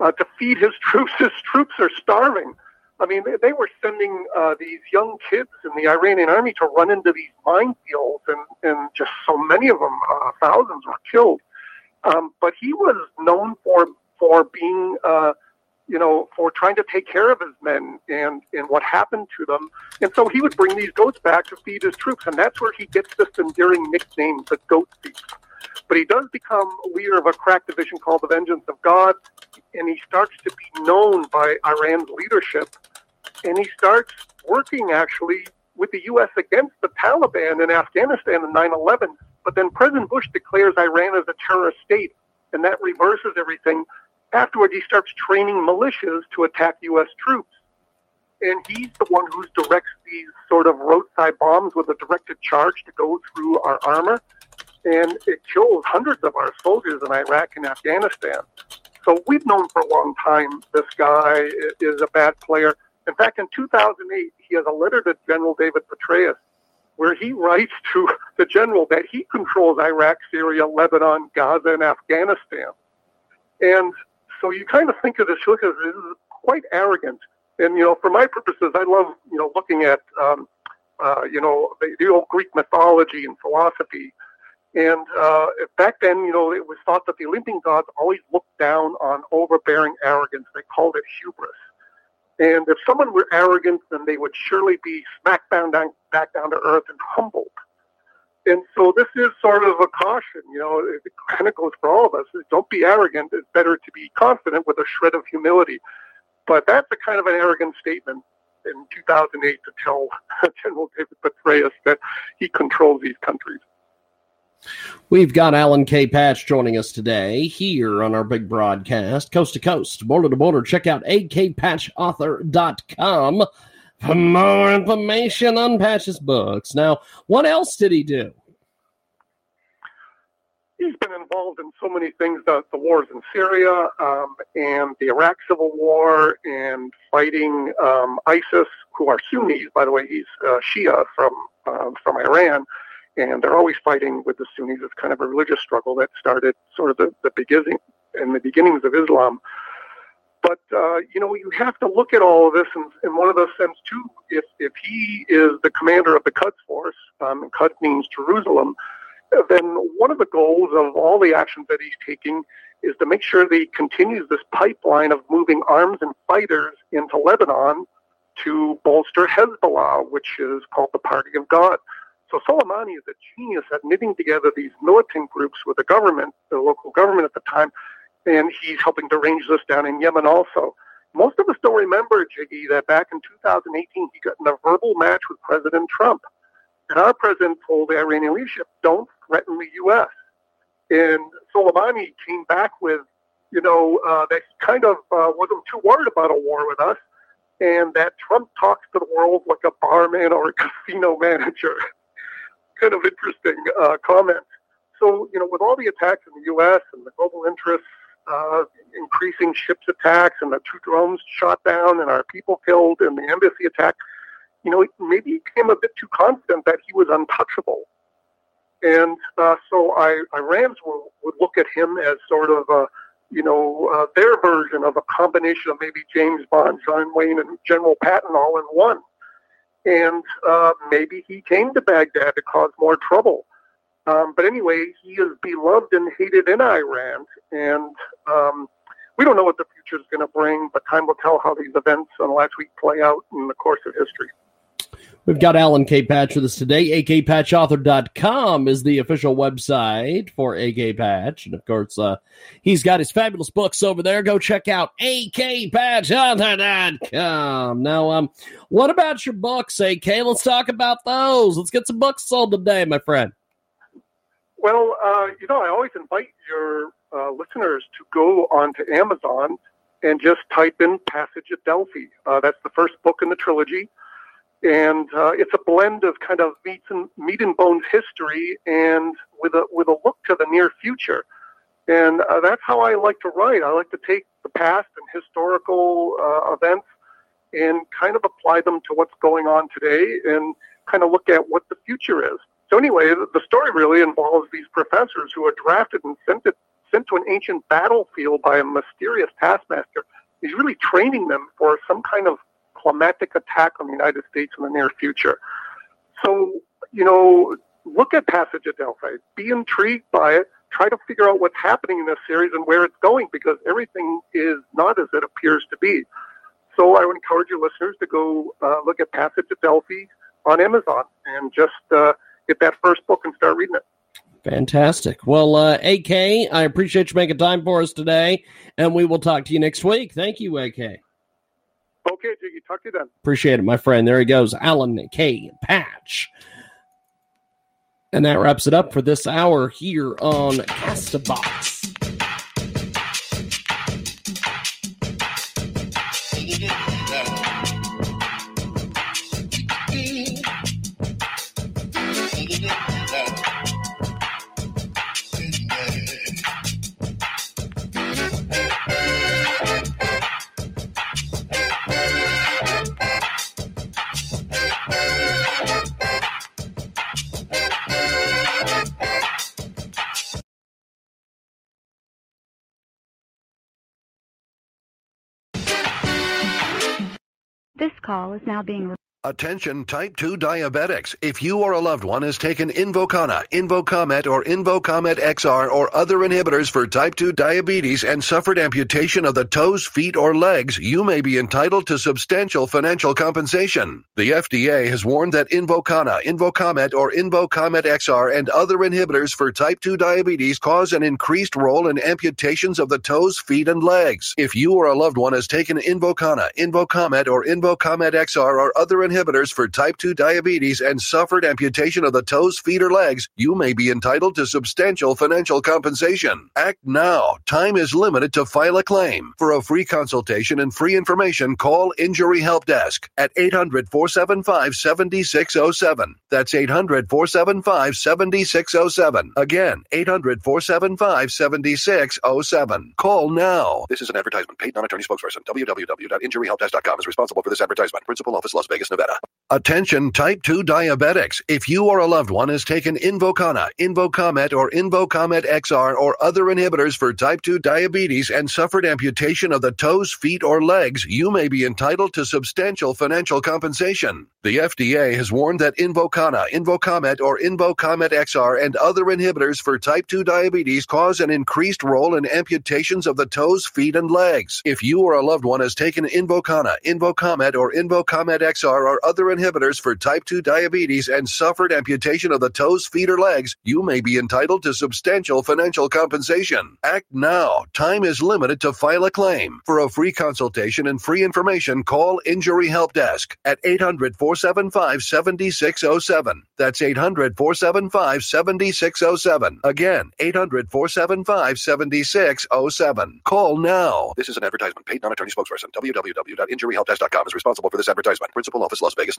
uh, to feed his troops. His troops are starving. I mean, they, they were sending uh, these young kids in the Iranian army to run into these minefields, and, and just so many of them, uh, thousands were killed. Um, but he was known for for being, uh, you know, for trying to take care of his men and, and what happened to them. And so he would bring these goats back to feed his troops, and that's where he gets this endearing nickname, the Goat Thief. But he does become leader of a crack division called the Vengeance of God, and he starts to be known by Iran's leadership, and he starts working, actually, with the U S against the Taliban in Afghanistan in nine eleven, but then President Bush declares Iran as a terrorist state, and that reverses everything. Afterward, he starts training militias to attack U S troops, and he's the one who directs these sort of roadside bombs with a directed charge to go through our armor, and it kills hundreds of our soldiers in Iraq and Afghanistan. So we've known for a long time this guy is a bad player. In fact, in two thousand eight, he has a letter to General David Petraeus where he writes to the general that he controls Iraq, Syria, Lebanon, Gaza, and Afghanistan. And so you kind of think of this, look at it, this is quite arrogant. And, you know, for my purposes, I love, you know, looking at, um, uh, you know, the, the old Greek mythology and philosophy. And uh, back then, you know, it was thought that the Olympian gods always looked down on overbearing arrogance. They called it hubris. And if someone were arrogant, then they would surely be smacked down, down, back down to earth and humbled. And so this is sort of a caution, you know, it kind of goes for all of us. Don't be arrogant. It's better to be confident with a shred of humility. But that's a kind of an arrogant statement in two thousand eight to tell General David Petraeus that he controls these countries. We've got Alan K. Patch joining us today here on our big broadcast, coast to coast, border to border. Check out A K patch author dot com. For more information on Patch's books. Now, what else did he do? he's been involved in so many things, the, the wars in Syria um, and the Iraq Civil War and fighting um, ISIS, who are Sunnis, by the way. He's uh, Shia from uh, from Iran, and they're always fighting with the Sunnis. It's kind of a religious struggle that started sort of the, the beginning in the beginnings of Islam. But, uh, you know, you have to look at all of this in, in one of those sense, too. If if he is the commander of the Quds Force, um, and Quds means Jerusalem, then one of the goals of all the actions that he's taking is to make sure that he continues this pipeline of moving arms and fighters into Lebanon to bolster Hezbollah, which is called the Party of God. So Soleimani is a genius at knitting together these militant groups with the government, the local government at the time, and he's helping to arrange this down in Yemen also. Most of us don't remember, Jiggy, that back in two thousand eighteen, he got in a verbal match with President Trump. And our president told the Iranian leadership, don't threaten the U S. And Soleimani came back with, you know, uh, that he kind of uh, wasn't too worried about a war with us, and that Trump talks to the world like a barman or a casino manager. Kind of interesting uh, comment. So, you know, with all the attacks in the U S and the global interests, Uh, increasing ships attacks and the two drones shot down and our people killed and the embassy attack, you know, maybe he became a bit too confident that he was untouchable. And uh, so I, Irans will, would look at him as sort of, uh, you know, uh, their version of a combination of maybe James Bond, John Wayne, and General Patton all in one. And uh, maybe he came to Baghdad to cause more trouble. Um, but anyway, he is beloved and hated in Iran, and um, we don't know what the future is going to bring, but time will tell how these events on the last week play out in the course of history. We've got Alan K. Patch with us today. A K Patch Author dot com is the official website for A K Patch, and of course, uh, he's got his fabulous books over there. Go check out A K Patch Author dot com. Now, um, what about your books, A K? Let's talk about those. Let's get some books sold today, my friend. Well, uh, you know, I always invite your uh, listeners to go onto Amazon and just type in Passage at Delphi. Uh, that's the first book in the trilogy. And uh, it's a blend of kind of meat and, meat and bones history and with a with a look to the near future. And uh, that's how I like to write. I like to take the past and historical uh, events and kind of apply them to what's going on today and kind of look at what the future is. So anyway, the story really involves these professors who are drafted and sent to, sent to an ancient battlefield by a mysterious taskmaster. He's really training them for some kind of climatic attack on the United States in the near future. So, you know, look at Passage at Delphi. Be intrigued by it. Try to figure out what's happening in this series and where it's going, because everything is not as it appears to be. So I would encourage your listeners to go uh, look at Passage at Delphi on Amazon and just... Uh, get that first book and start reading it. Fantastic. Well, uh, A K, I appreciate you making time for us today, and we will talk to you next week. Thank you, A K. Okay, Jiggy. Talk to you then. Appreciate it, my friend. There he goes, Alan K. Patch. And that wraps it up for this hour here on Casterbox. This call is now being... Attention type two diabetics. If you or a loved one has taken Invokana, Invokamet, or Invokamet X R or other inhibitors for type two diabetes and suffered amputation of the toes, feet, or legs, you may be entitled to substantial financial compensation. The F D A has warned that Invokana, Invokamet, or Invokamet X R and other inhibitors for type two diabetes cause an increased role in amputations of the toes, feet, and legs. If you or a loved one has taken Invokana, Invokamet, or Invokamet X R or other inhibitors inhibitors for type two diabetes and suffered amputation of the toes, feet, or legs, you may be entitled to substantial financial compensation. Act now. Time is limited to file a claim. For a free consultation and free information, call Injury Help Desk at eight hundred, four seven five, seven six zero seven. That's eight hundred, four seven five, seven six zero seven. Again, eight hundred, four seven five, seven six zero seven. Call now. This is an advertisement paid non-attorney spokesperson. w w w dot injury help desk dot com is responsible for this advertisement. Principal office, Las Vegas, Nevada. Attention, type two diabetics. If you or a loved one has taken Invokana, Invokamet, or Invokamet X R, or other inhibitors for type two diabetes and suffered amputation of the toes, feet, or legs, you may be entitled to substantial financial compensation. The F D A has warned that Invokana, Invokamet, or Invokamet X R, and other inhibitors for type two diabetes cause an increased role in amputations of the toes, feet, and legs. If you or a loved one has taken Invokana, Invokamet, or Invokamet X R, or other inhibitors inhibitors for type two diabetes and suffered amputation of the toes, feet, or legs, you may be entitled to substantial financial compensation. Act now. Time is limited to file a claim. For a free consultation and free information, call Injury Help Desk at eight hundred, four seven five, seven six zero seven. That's eight hundred, four seven five, seven six zero seven. Again, eight hundred, four seven five, seven six zero seven. Call now. This is an advertisement paid non-attorney spokesperson. w w w dot injury help desk dot com is responsible for this advertisement. Principal office, Las Vegas,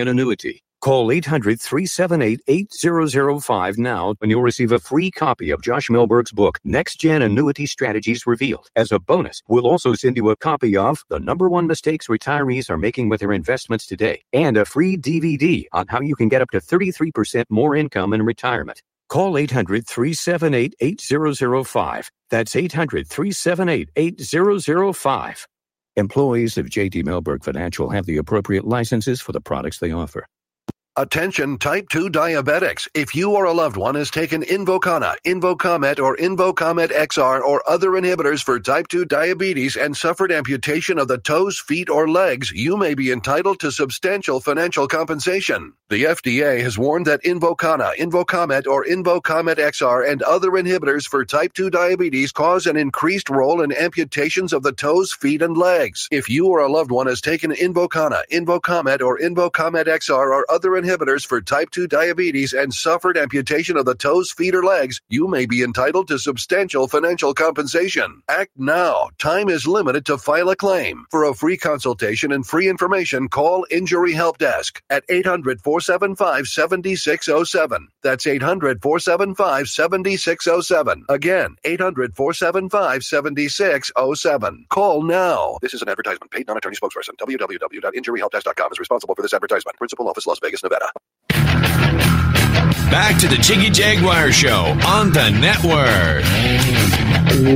an annuity. Call eight hundred, three seven eight, eight zero zero five now and you'll receive a free copy of Josh Milberg's book, Next Gen Annuity Strategies Revealed. As a bonus, we'll also send you a copy of The Number One Mistakes Retirees Are Making With Their Investments Today and a free D V D on how you can get up to thirty-three percent more income in retirement. Call eight hundred, three seven eight, eight zero zero five. That's eight hundred, three seven eight, eight zero zero five. Employees of J D. Melberg Financial have the appropriate licenses for the products they offer. Attention type two diabetics. If you or a loved one has taken Invokana, Invokamet, or Invokamet X R, or other inhibitors for type two diabetes and suffered amputation of the toes, feet, or legs, you may be entitled to substantial financial compensation. The F D A has warned that Invokana, Invokamet, or Invokamet X R, and other inhibitors for type two diabetes cause an increased role in amputations of the toes, feet, and legs. If you or a loved one has taken Invokana, Invokamet, or Invokamet X R, or other inhibitors for type two diabetes and suffered amputation of the toes, feet, or legs, you may be entitled to substantial financial compensation. Act now. Time is limited to file a claim. For a free consultation and free information, call Injury Help Desk at eight hundred, four seven five, seven six zero seven. That's eight hundred, four seven five, seven six zero seven. Again, eight hundred, four seven five, seven six zero seven. Call now. This is an advertisement paid non-attorney spokesperson. w w w dot injury help desk dot com is responsible for this advertisement. Principal office, Las Vegas, Nevada. Back to the Jiggy Jaguar Show on the network.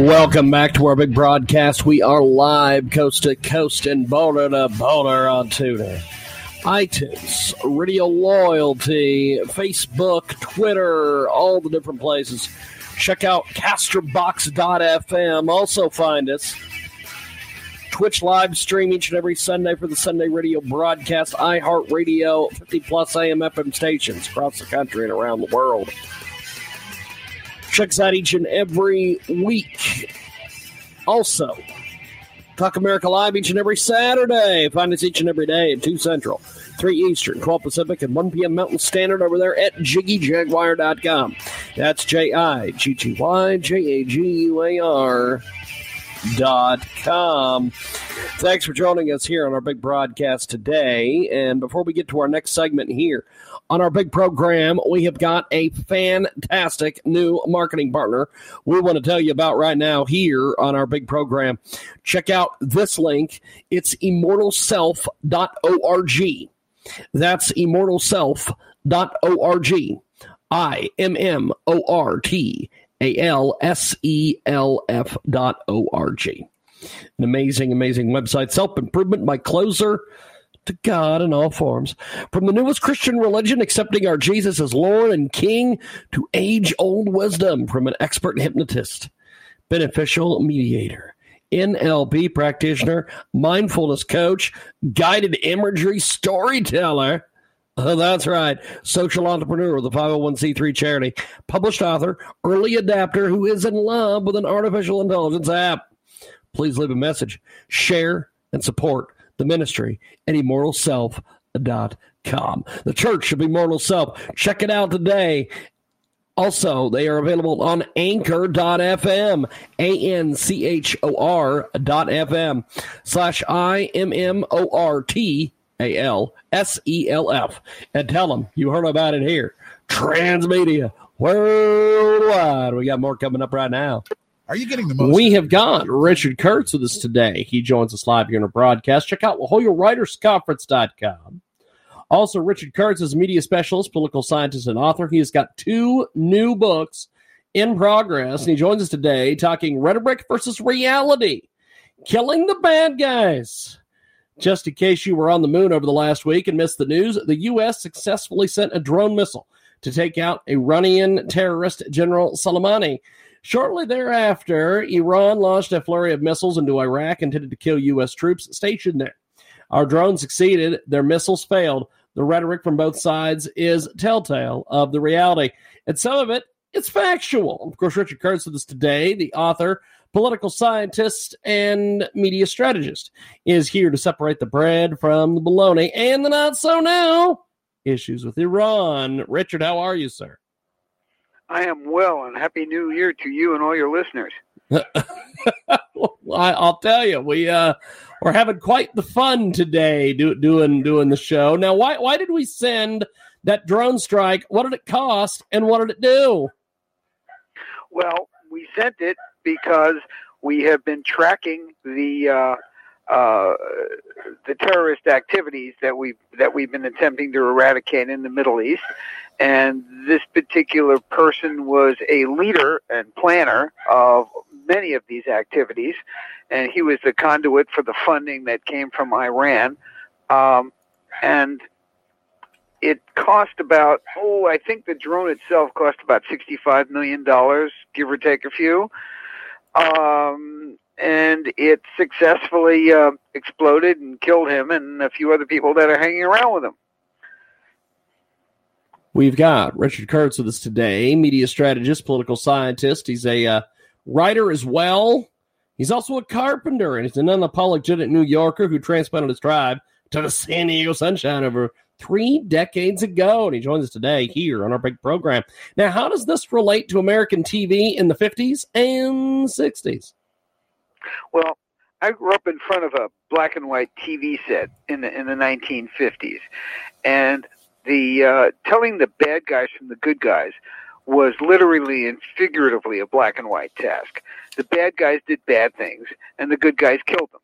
Welcome back to our big broadcast. We are live coast to coast and Boulder to Boulder on TuneIn, iTunes, Radio Loyalty, Facebook, Twitter, all the different places. Check out Casterbox dot f m. Also find us. Twitch live stream each and every Sunday for the Sunday radio broadcast, iHeartRadio, fifty-plus A M F M stations across the country and around the world. Check us out each and every week. Also, Talk America Live each and every Saturday. Find us each and every day at two Central, three Eastern, twelve Pacific, and one p m Mountain Standard over there at Jiggy Jaguar dot com. That's J I G G Y J A G U A R. Dot com. Thanks for joining us here on our big broadcast today. And before we get to our next segment here on our big program, we have got a fantastic new marketing partner we want to tell you about right now here on our big program. Check out this link. It's Immortal Self dot org. That's Immortal Self dot org. I M M O R T. A L S E L F dot O R G. An amazing, amazing website. Self-improvement by Closer to God in all forms, from the newest Christian religion, accepting our Jesus as Lord and King, to age-old wisdom from an expert hypnotist, beneficial mediator, N L P practitioner, mindfulness coach, guided imagery storyteller. Oh, that's right. Social entrepreneur with a five oh one c three charity, published author, early adapter who is in love with an artificial intelligence app. Please leave a message. Share and support the ministry at Immortal Self dot com. The Church of Immortal Self. Check it out today. Also, they are available on anchor dot f m, A N C H O R dot F M, slash I M M O R T A L S E L F. And tell them you heard about it here. Transmedia Worldwide. We got more coming up right now. Are you getting the most? We have got Richard Kurtz with us today. He joins us live here in a broadcast. Check out Hoya Writers Conference dot com. Also, Richard Kurtz is media specialist, political scientist, and author. He has got two new books in progress, and he joins us today talking rhetoric versus reality, killing the bad guys. Just in case you were on the moon over the last week and missed the news, the U S successfully sent a drone missile to take out Iranian terrorist General Soleimani. Shortly thereafter, Iran launched a flurry of missiles into Iraq intended to kill U S troops stationed there. Our drones succeeded. Their missiles failed. The rhetoric from both sides is telltale of the reality. And some of it, it's factual. Of course, Richard Kurtz with us today, the author, political scientist, and media strategist, is here to separate the bread from the bologna and the not-so-now issues with Iran. Richard, how are you, sir? I am well, and Happy New Year to you and all your listeners. I'll tell you, we uh, we're having quite the fun today do, doing doing the show. Now, why why did we send that drone strike? What did it cost, and what did it do? Well, we sent it because we have been tracking the uh, uh, the terrorist activities that we that we've been attempting to eradicate in the Middle East, and this particular person was a leader and planner of many of these activities, and he was the conduit for the funding that came from Iran. Um, and it cost about, oh, I think the drone itself cost about sixty-five million dollars, give or take a few. Um, and it successfully uh, exploded and killed him and a few other people that are hanging around with him. We've got Richard Kurtz with us today, media strategist, political scientist. He's a uh, writer as well. He's also a carpenter, and he's an unapologetic New Yorker who transplanted his tribe to the San Diego Sunshine over three decades ago, and he joins us today here on our big program. Now, how does this relate to American T V in the fifties and sixties? Well, I grew up in front of a black and white T V set in the in the nineteen fifties, and the uh, telling the bad guys from the good guys was literally and figuratively a black and white task. The bad guys did bad things, and the good guys killed them.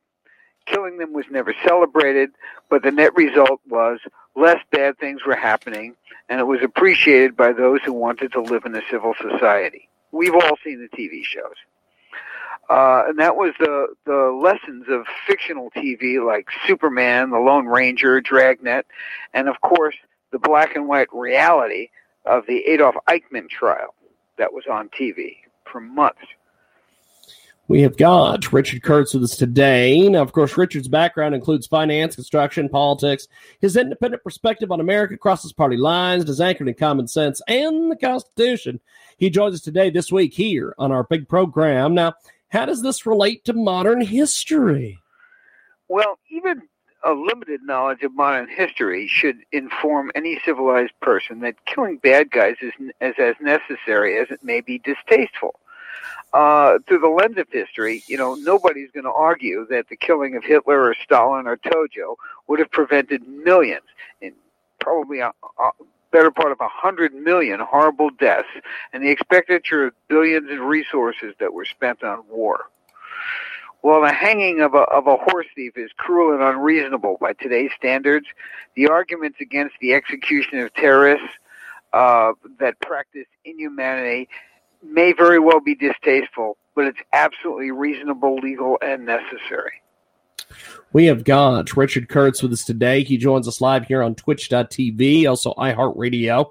Killing them was never celebrated, but the net result was less bad things were happening, and it was appreciated by those who wanted to live in a civil society. We've all seen the T V shows. Uh, and that was the, the lessons of fictional T V like Superman, The Lone Ranger, Dragnet, and, of course, the black and white reality of the Adolf Eichmann trial that was on T V for months. We have got Richard Kurtz with us today. Now, of course, Richard's background includes finance, construction, politics. His independent perspective on America crosses party lines, is anchored in common sense and the Constitution. He joins us today this week here on our big program. Now, how does this relate to modern history? Well, even a limited knowledge of modern history should inform any civilized person that killing bad guys is, is as necessary as it may be distasteful. Uh, through the lens of history, you know, nobody's going to argue that the killing of Hitler or Stalin or Tojo would have prevented millions, in probably a, a better part of one hundred million horrible deaths, and the expenditure of billions in resources that were spent on war. While the hanging of a, of a horse thief is cruel and unreasonable by today's standards, the arguments against the execution of terrorists uh, that practice inhumanity may very well be distasteful, but it's absolutely reasonable, legal, and necessary. We have got Richard Kurtz with us today. He joins us live here on twitch dot t v, also iHeartRadio,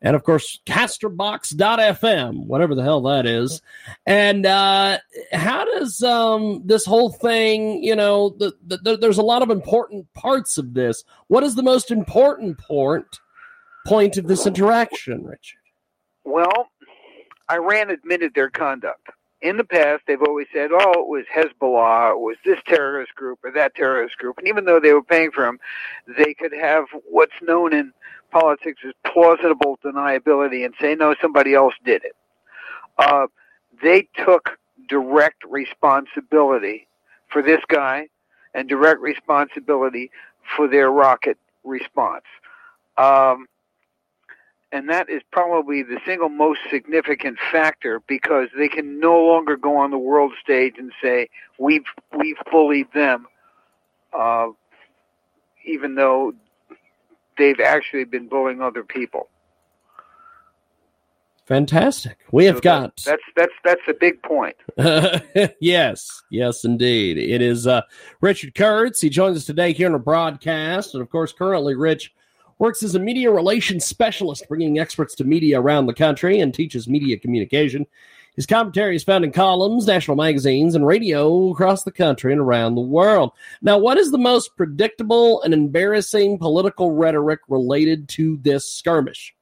and, of course, Casterbox dot f m, whatever the hell that is. And uh, how does um, this whole thing, you know, the, the, the, there's a lot of important parts of this. What is the most important point, point of this interaction, Richard? Well, Iran admitted their conduct. In the past, they've always said, oh, it was Hezbollah, it was this terrorist group or that terrorist group. And even though they were paying for them, they could have what's known in politics as plausible deniability and say, no, somebody else did it. Uh, they took direct responsibility for this guy and direct responsibility for their rocket response. Um And that is probably the single most significant factor, because they can no longer go on the world stage and say, we've, we've bullied them, uh, even though they've actually been bullying other people. Fantastic. We have so got... That's that's that's a big point. yes. Yes, indeed. It is uh, Richard Kurtz. He joins us today here on a broadcast. And, of course, currently, Rich works as a media relations specialist, bringing experts to media around the country, and teaches media communication. His commentary is found in columns, national magazines, and radio across the country and around the world. Now, what is the most predictable and embarrassing political rhetoric related to this skirmish?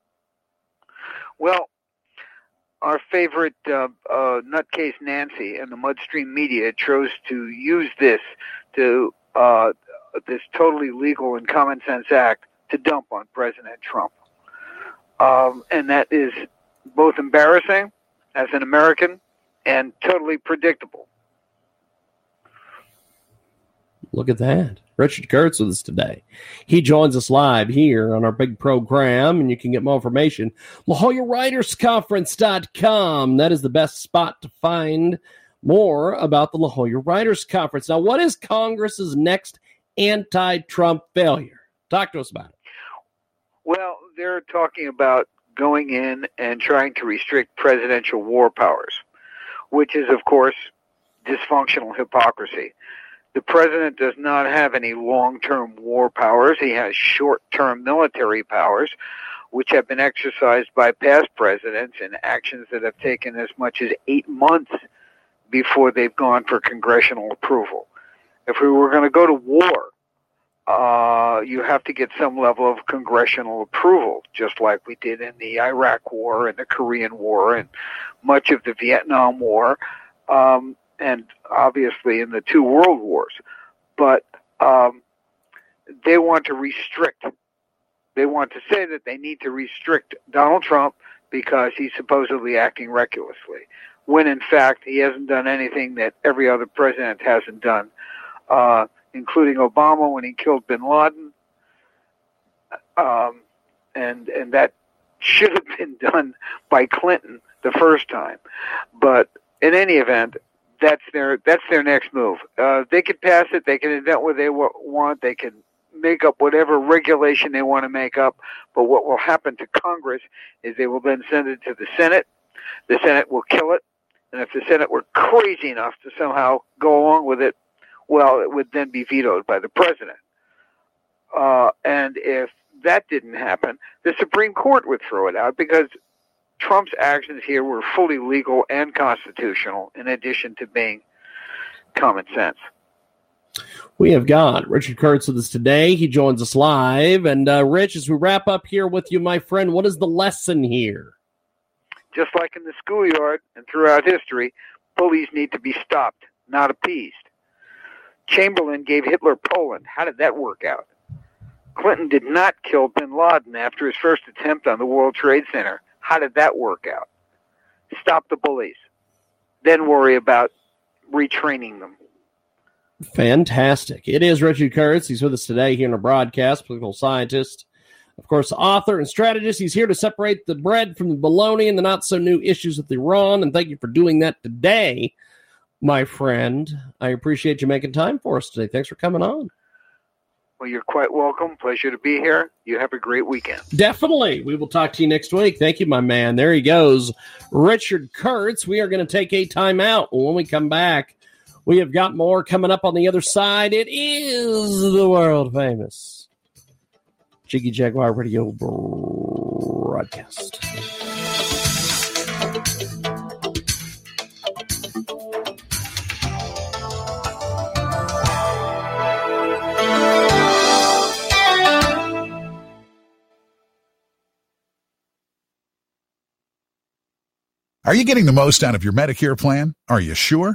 Well, our favorite uh, uh, nutcase Nancy and the Mudstream media chose to use this to uh, this totally legal and common sense act to dump on President Trump. Um, and that is both embarrassing as an American and totally predictable. Look at that. Richard Kurtz with us today. He joins us live here on our big program, and you can get more information. La Jolla Writers Conference dot com. That is the best spot to find more about the La Jolla Writers Conference. Now, what is Congress's next anti-Trump failure? Talk to us about it. Well, they're talking about going in and trying to restrict presidential war powers, which is, of course, dysfunctional hypocrisy. The president does not have any long-term war powers. He has short-term military powers, which have been exercised by past presidents in actions that have taken as much as eight months before they've gone for congressional approval. If we were going to go to war, Uh, you have to get some level of congressional approval, just like we did in the Iraq War and the Korean War and much of the Vietnam War, um, and obviously in the two world wars. But um, they want to restrict. They want to say that they need to restrict Donald Trump because he's supposedly acting recklessly, when in fact he hasn't done anything that every other president hasn't done, uh, including Obama when he killed bin Laden, um, and and that should have been done by Clinton the first time. But in any event, that's their that's their next move. Uh, they can pass it. They can invent what they w- want. They can make up whatever regulation they want to make up. But what will happen to Congress is they will then send it to the Senate. The Senate will kill it. And if the Senate were crazy enough to somehow go along with it, well, it would then be vetoed by the president. Uh, and if that didn't happen, the Supreme Court would throw it out, because Trump's actions here were fully legal and constitutional, in addition to being common sense. We have got Richard Kurtz with us today. He joins us live. And, uh, Rich, as we wrap up here with you, my friend, what is the lesson here? Just like in the schoolyard and throughout history, bullies need to be stopped, not appeased. Chamberlain gave Hitler Poland. How did that work out? Clinton did not kill bin Laden after his first attempt on the World Trade Center. How did that work out? Stop the bullies. Then worry about retraining them. Fantastic. It is Richard Kurtz. He's with us today here in a broadcast, political scientist, of course, author and strategist. He's here to separate the bread from the bologna and the not-so-new issues with Iran, and thank you for doing that today, my friend. I appreciate you making time for us today. Thanks for coming on. Well, you're quite welcome. Pleasure to be here. You have a great weekend. Definitely. We will talk to you next week. Thank you, my man. There he goes, Richard Kurtz. We are going to take a timeout. When we come back, We have got more coming up on the other side. It is the world famous Jiggy Jaguar Radio Broadcast. Are you getting the most out of your Medicare plan? Are you sure?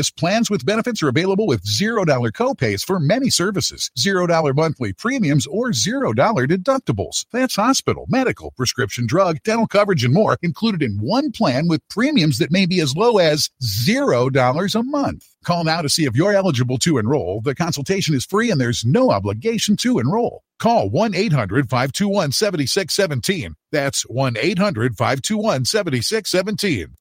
plans with benefits are available with zero dollar copays for many services, zero dollar monthly premiums, or zero dollar deductibles. That's hospital, medical, prescription drug, dental coverage, and more included in one plan with premiums that may be as low as zero dollars a month. Call now to see if you're eligible to enroll. The consultation is free and there's no obligation to enroll. Call one eight hundred, five two one, seven six one seven. That's one eight hundred, five two one, seven six one seven.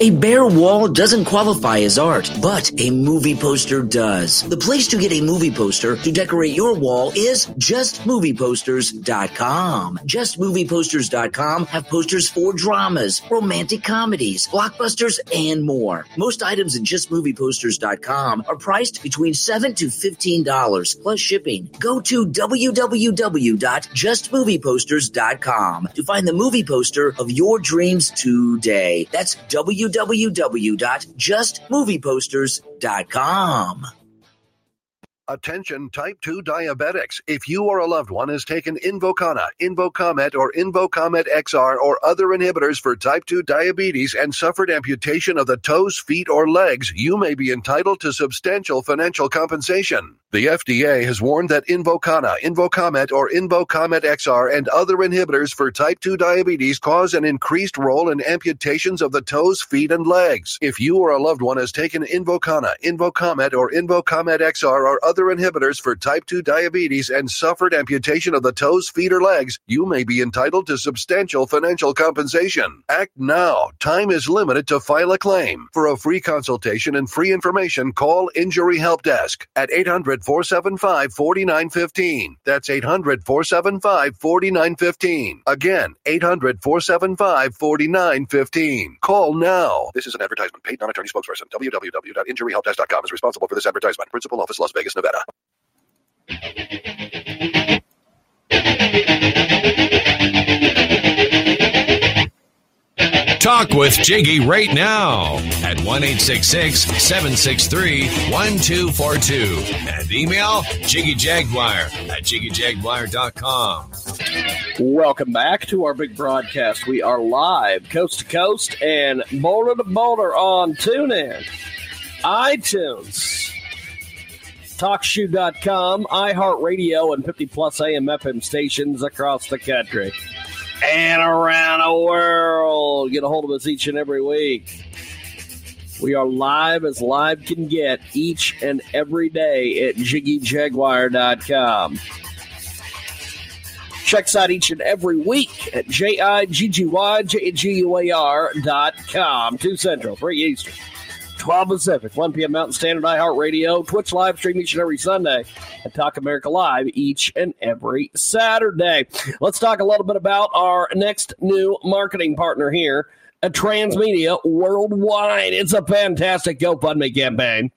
A bare wall doesn't qualify as art, but a movie poster does. The place to get a movie poster to decorate your wall is Just Movie Posters dot com. Just Movie Posters dot com have posters for dramas, romantic comedies, blockbusters, and more. Most items at Just Movie Posters dot com are priced between seven dollars to fifteen dollars plus shipping. Go to w w w dot just movie posters dot com to find the movie poster of your dreams today. That's w w w w dot just movie posters dot com. Attention type two diabetics. If you or a loved one has taken Invokana, Invokamet, or Invokamet X R or other inhibitors for type two diabetes and suffered amputation of the toes, feet, or legs, you may be entitled to substantial financial compensation. The F D A has warned that Invokana, Invokamet, or Invokamet X R and other inhibitors for type two diabetes cause an increased role in amputations of the toes, feet, and legs. If you or a loved one has taken Invokana, Invokamet, or Invokamet X R or other inhibitors for type two diabetes and suffered amputation of the toes, feet, or legs, you may be entitled to substantial financial compensation. Act now. Time is limited to file a claim. For a free consultation and free information, call Injury Help Desk at eight hundred, four seven five, four nine one five. That's eight hundred, four seven five, four nine one five. Again, eight hundred, four seven five, four nine one five. Call now. This is an advertisement paid non-attorney spokesperson. w w w dot injury help desk dot com is responsible for this advertisement. Principal office, Las Vegas, Nevada. Talk with Jiggy right now at one eight six six, seven six three, one two four two and email jiggy jaguar at jiggy jaguar dot com. Welcome back to our big broadcast. We are live coast to coast and boulder to boulder on TuneIn, iTunes, talk shoe dot com, iHeartRadio, and fifty-plus A M F M stations across the country and around the world. Get a hold of us each and every week. We are live as live can get each and every day at jiggy jaguar dot com. Check us out each and every week at J I G G Y J G U A R dot com. two Central, three Eastern. twelve Pacific, one p.m. Mountain Standard, iHeartRadio, Twitch live stream each and every Sunday, and Talk America Live each and every Saturday. Let's talk a little bit about our next new marketing partner here at Transmedia Worldwide. It's a fantastic GoFundMe campaign.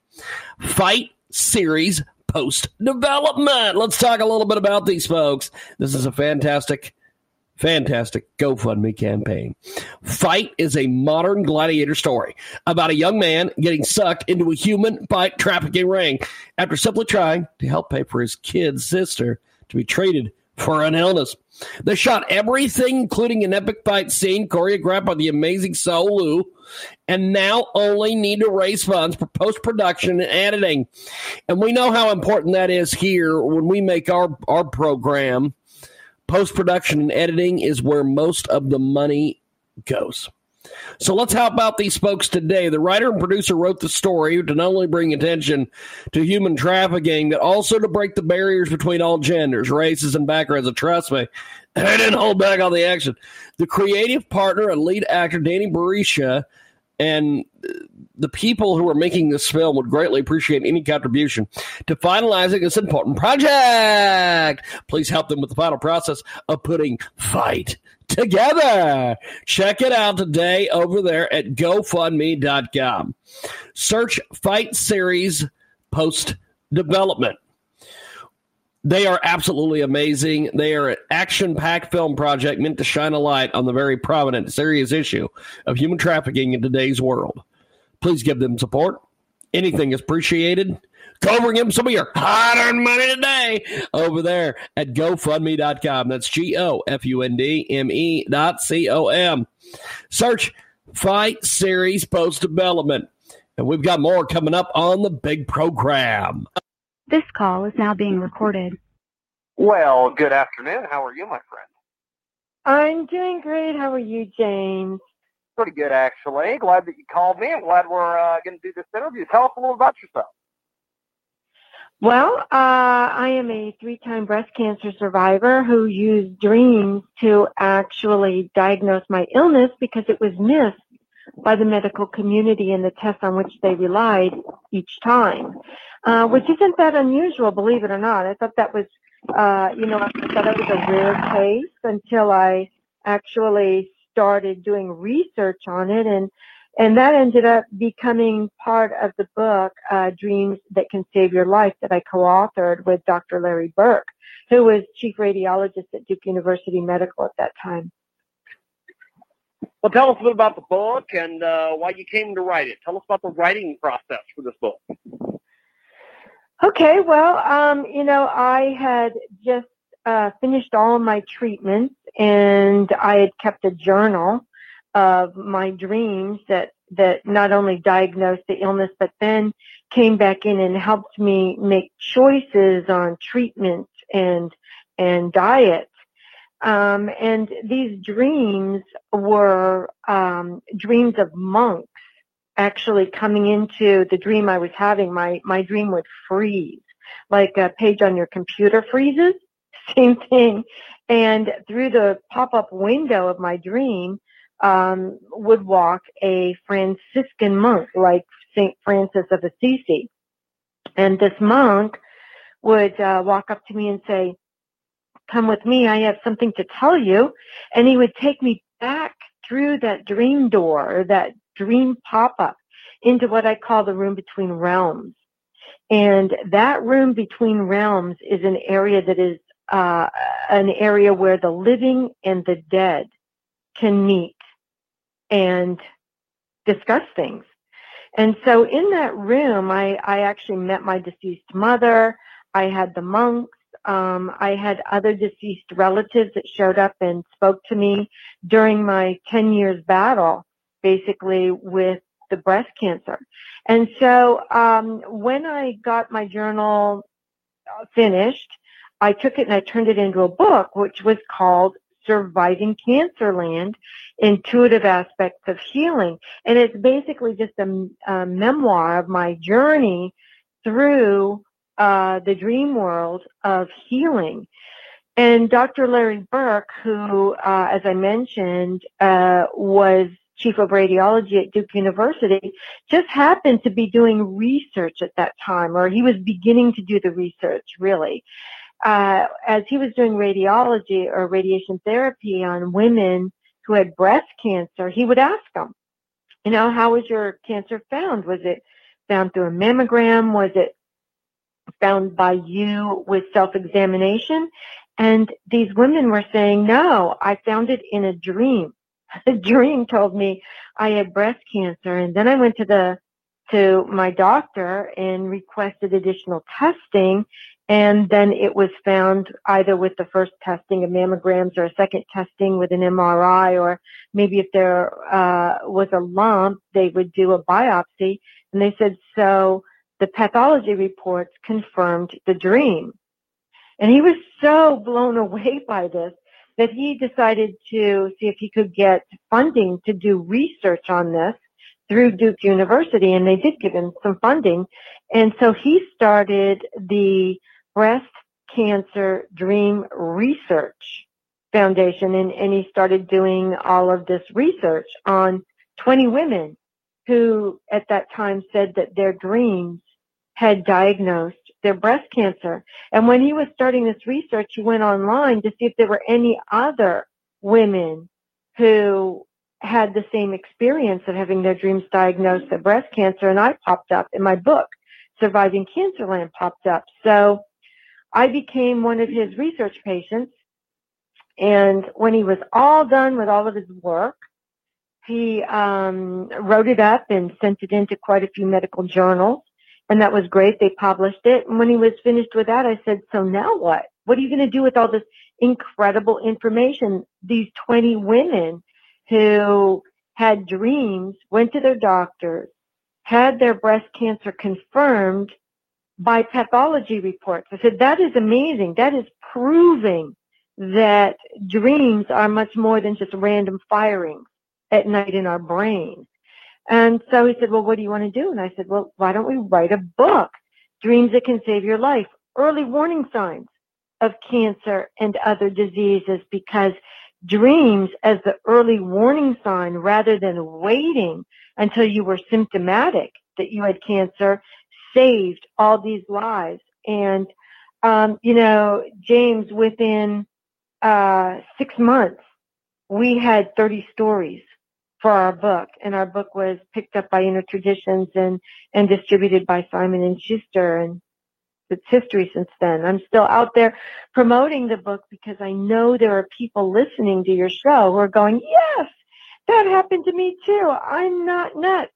Fight Series Post Development. Let's talk a little bit about these folks. This is a fantastic Fantastic GoFundMe campaign. Fight is a modern gladiator story about a young man getting sucked into a human fight trafficking ring after simply trying to help pay for his kid's sister to be treated for an illness. They shot everything, including an epic fight scene choreographed by the amazing Sau Lu, and now only need to raise funds for post-production and editing. And we know how important that is here when we make our, our program. Post-production and editing is where most of the money goes. So let's help out these folks today. The writer and producer wrote the story to not only bring attention to human trafficking, but also to break the barriers between all genders, races, and backgrounds. And trust me, they didn't hold back on the action. The creative partner and lead actor, Danny Berisha, and the people who are making this film would greatly appreciate any contribution to finalizing this important project. Please help them with the final process of putting Fight together. Check it out today over there at GoFundMe dot com. Search Fight Series Post Development. They are absolutely amazing. They are an action-packed film project meant to shine a light on the very prominent, serious issue of human trafficking in today's world. Please give them support. Anything is appreciated. Go over and give them some of your hard-earned money today over there at GoFundMe dot com. That's G O F U N D M E dot C O M. Search Fight Series Post Development. And we've got more coming up on the big program. This call is now being recorded. Well, good afternoon. How are you, my friend? I'm doing great. How are you, James? Pretty good, actually. Glad that you called me. I'm glad we're uh, going to do this interview. Tell us a little about yourself. Well, uh, I am a three-time breast cancer survivor who used dreams to actually diagnose my illness because it was missed by the medical community and the tests on which they relied each time, uh, which isn't that unusual, believe it or not. I thought that was, uh, you know, I thought it was a rare case until I actually started doing research on it, and and that ended up becoming part of the book, uh, Dreams That Can Save Your Life, that I co-authored with Doctor Larry Burke, who was chief radiologist at Duke University Medical at that time. Well, tell us a bit about the book and uh, why you came to write it. Tell us about the writing process for this book. Okay, well, um, you know, I had just uh, finished all my treatments, and I had kept a journal of my dreams that, that not only diagnosed the illness, but then came back in and helped me make choices on treatment and and diet. Um, and these dreams were um, dreams of monks actually coming into the dream I was having. My, my dream would freeze, like a page on your computer freezes, same thing. And through the pop-up window of my dream um, would walk a Franciscan monk, like Saint Francis of Assisi. And this monk would uh, walk up to me and say, "Come with me, I have something to tell you." And he would take me back through that dream door, that dream pop-up, into what I call the room between realms. And that room between realms is an area that is uh, an area where the living and the dead can meet and discuss things. And so in that room, I, I actually met my deceased mother. I had the monks. Um, I had other deceased relatives that showed up and spoke to me during my ten years battle, basically, with the breast cancer. And so um, when I got my journal finished, I took it and I turned it into a book, which was called Surviving Cancerland, Intuitive Aspects of Healing. And it's basically just a, a memoir of my journey through Uh, the dream world of healing. And Doctor Larry Burke, who, uh, as I mentioned, uh, was chief of radiology at Duke University, just happened to be doing research at that time, or he was beginning to do the research, really. Uh, as he was doing radiology or radiation therapy on women who had breast cancer, he would ask them, you know, how was your cancer found? Was it found through a mammogram? Was it found by you with self-examination? And these women were saying, no, I found it in a dream. The dream told me I had breast cancer. And then I went to the to my doctor and requested additional testing. And then it was found either with the first testing of mammograms or a second testing with an M R I, or maybe if there uh, was a lump, they would do a biopsy. And they said, so the pathology reports confirmed the dream. And he was so blown away by this that he decided to see if he could get funding to do research on this through Duke University, and they did give him some funding. And so he started the Breast Cancer Dream Research Foundation, and, and he started doing all of this research on twenty women who at that time said that their dreams had diagnosed their breast cancer. And when he was starting this research, he went online to see if there were any other women who had the same experience of having their dreams diagnosed with breast cancer. And I popped up in my book, Surviving Cancerland, popped up. So I became one of his research patients. And when he was all done with all of his work, he um, wrote it up and sent it into quite a few medical journals. And that was great. They published it. And when he was finished with that, I said, so now what? What are you going to do with all this incredible information? These twenty women who had dreams, went to their doctors, had their breast cancer confirmed by pathology reports. I said, that is amazing. That is proving that dreams are much more than just random firings at night in our brain. And so he said, well, what do you want to do? And I said, well, why don't we write a book, Dreams That Can Save Your Life, Early Warning Signs of Cancer and Other Diseases, because dreams as the early warning sign, rather than waiting until you were symptomatic that you had cancer, saved all these lives. And, um, you know, James, within uh, six months, we had thirty stories for our book, and our book was picked up by Inner Traditions and, and distributed by Simon and Schuster, and it's history since then. I'm still out there promoting the book because I know there are people listening to your show who are going, yes, that happened to me too. I'm not nuts.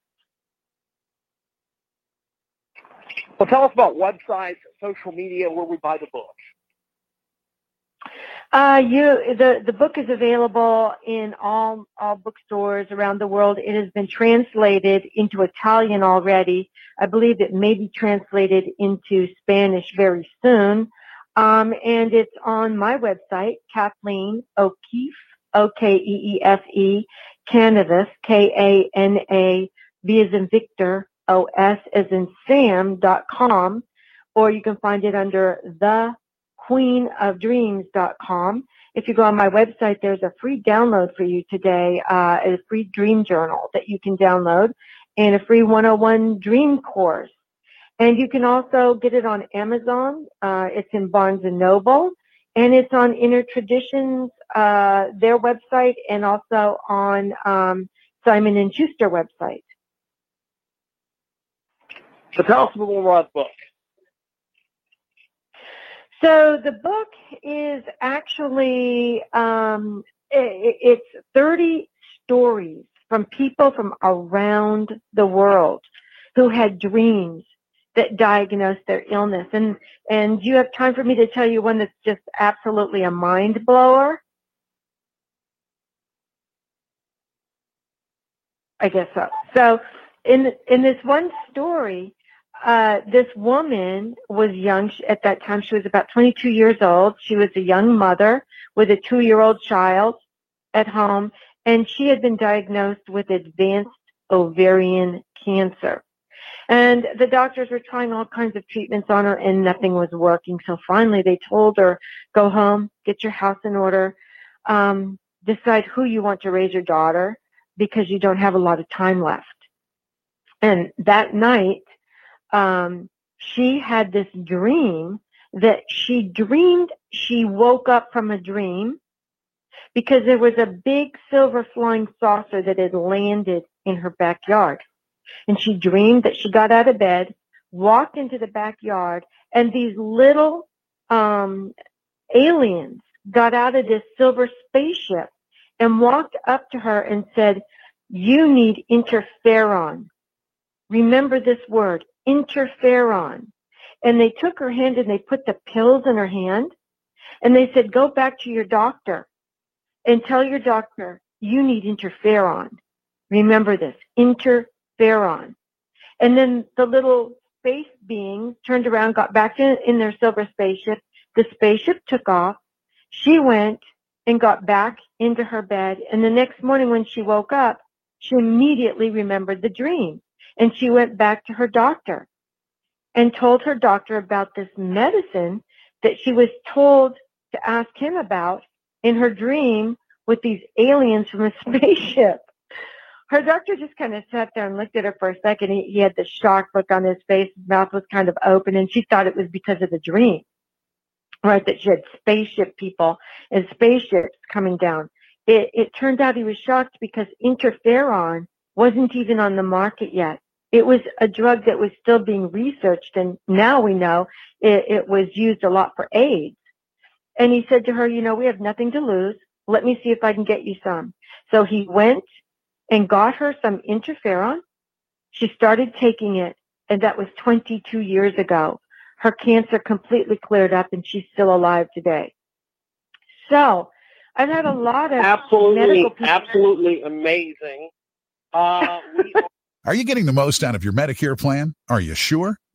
Well, tell us about websites, social media, where we buy the book. Uh, you, the, the book is available in all, all bookstores around the world. It has been translated into Italian already. I believe it may be translated into Spanish very soon. Um, and it's on my website, Kathleen O'Keefe, O K E E F E, Cannabis, K A N A, V as in Victor, O S as in Sam, dot com. Or you can find it under the queen of dreams dot com. If you go on my website, there's a free download for you today, uh, a free dream journal that you can download, and a free one oh one dream course. And you can also get it on Amazon. Uh, it's in Barnes and Noble, and it's on Inner Traditions, uh, their website, and also on um, Simon and Schuster website. So tell us a little more about the book. So the book is actually, um, it, it's thirty stories from people from around the world who had dreams that diagnosed their illness. And, and do you have time for me to tell you one that's just absolutely a mind blower? I guess so. So in, in this one story, Uh, this woman was young. At that time, she was about twenty-two years old. She was a young mother with a two-year-old child at home, and she had been diagnosed with advanced ovarian cancer. And the doctors were trying all kinds of treatments on her, and nothing was working. So finally, they told her, go home, get your house in order, um, decide who you want to raise your daughter because you don't have a lot of time left. And that night, um, she had this dream that she dreamed she woke up from a dream because there was a big silver flying saucer that had landed in her backyard. And she dreamed that she got out of bed, walked into the backyard, and these little um, aliens got out of this silver spaceship and walked up to her and said, "You need interferon. Remember this word, interferon." And they took her hand and they put the pills in her hand and they said, "Go back to your doctor and tell your doctor you need interferon. Remember this, interferon." And then the little space beings turned around, got back in, in their silver spaceship. The spaceship took off. She went and got back into her bed. And the next morning when she woke up, she immediately remembered the dream. And she went back to her doctor and told her doctor about this medicine that she was told to ask him about in her dream with these aliens from a spaceship. Her doctor just kind of sat there and looked at her for a second. He, he had this shocked look on his face. His mouth was kind of open, and she thought it was because of the dream, right, that she had spaceship people and spaceships coming down. It, it turned out he was shocked because interferon wasn't even on the market yet. It was a drug that was still being researched, and now we know it, it was used a lot for AIDS. And he said to her, "You know, we have nothing to lose. Let me see if I can get you some." So he went and got her some interferon. She started taking it, and that was twenty-two years ago. Her cancer completely cleared up, and she's still alive today. So I've had a lot of absolutely, medical people. Absolutely amazing. Uh, we are-, are you getting the most out of your Medicare plan? Are you sure?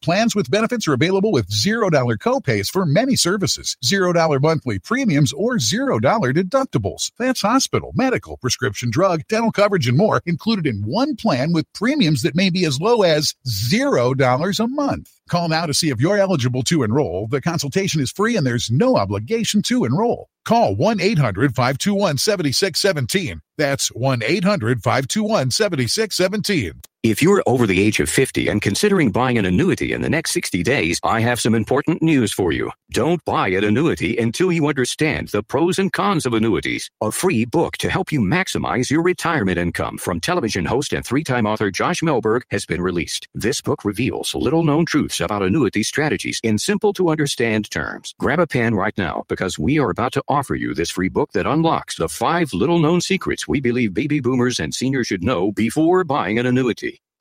plans with benefits are available with zero dollar copays for many services, zero dollar monthly premiums, or zero dollar deductibles. That's hospital, medical, prescription drug, dental coverage, and more included in one plan with premiums that may be as low as zero dollars a month. Call now to see if you're eligible to enroll. The consultation is free and there's no obligation to enroll. Call one eight hundred, five two one, seven six one seven. That's one eight hundred, five two one, seven six one seven. If you're over the age of fifty and considering buying an annuity in the next sixty days, I have some important news for you. Don't buy an annuity until you understand the pros and cons of annuities. A free book to help you maximize your retirement income from television host and three-time author Josh Melberg has been released. This book reveals little-known truths about annuity strategies in simple-to-understand terms. Grab a pen right now because we are about to offer you this free book that unlocks the five little-known secrets we believe baby boomers and seniors should know before buying an annuity.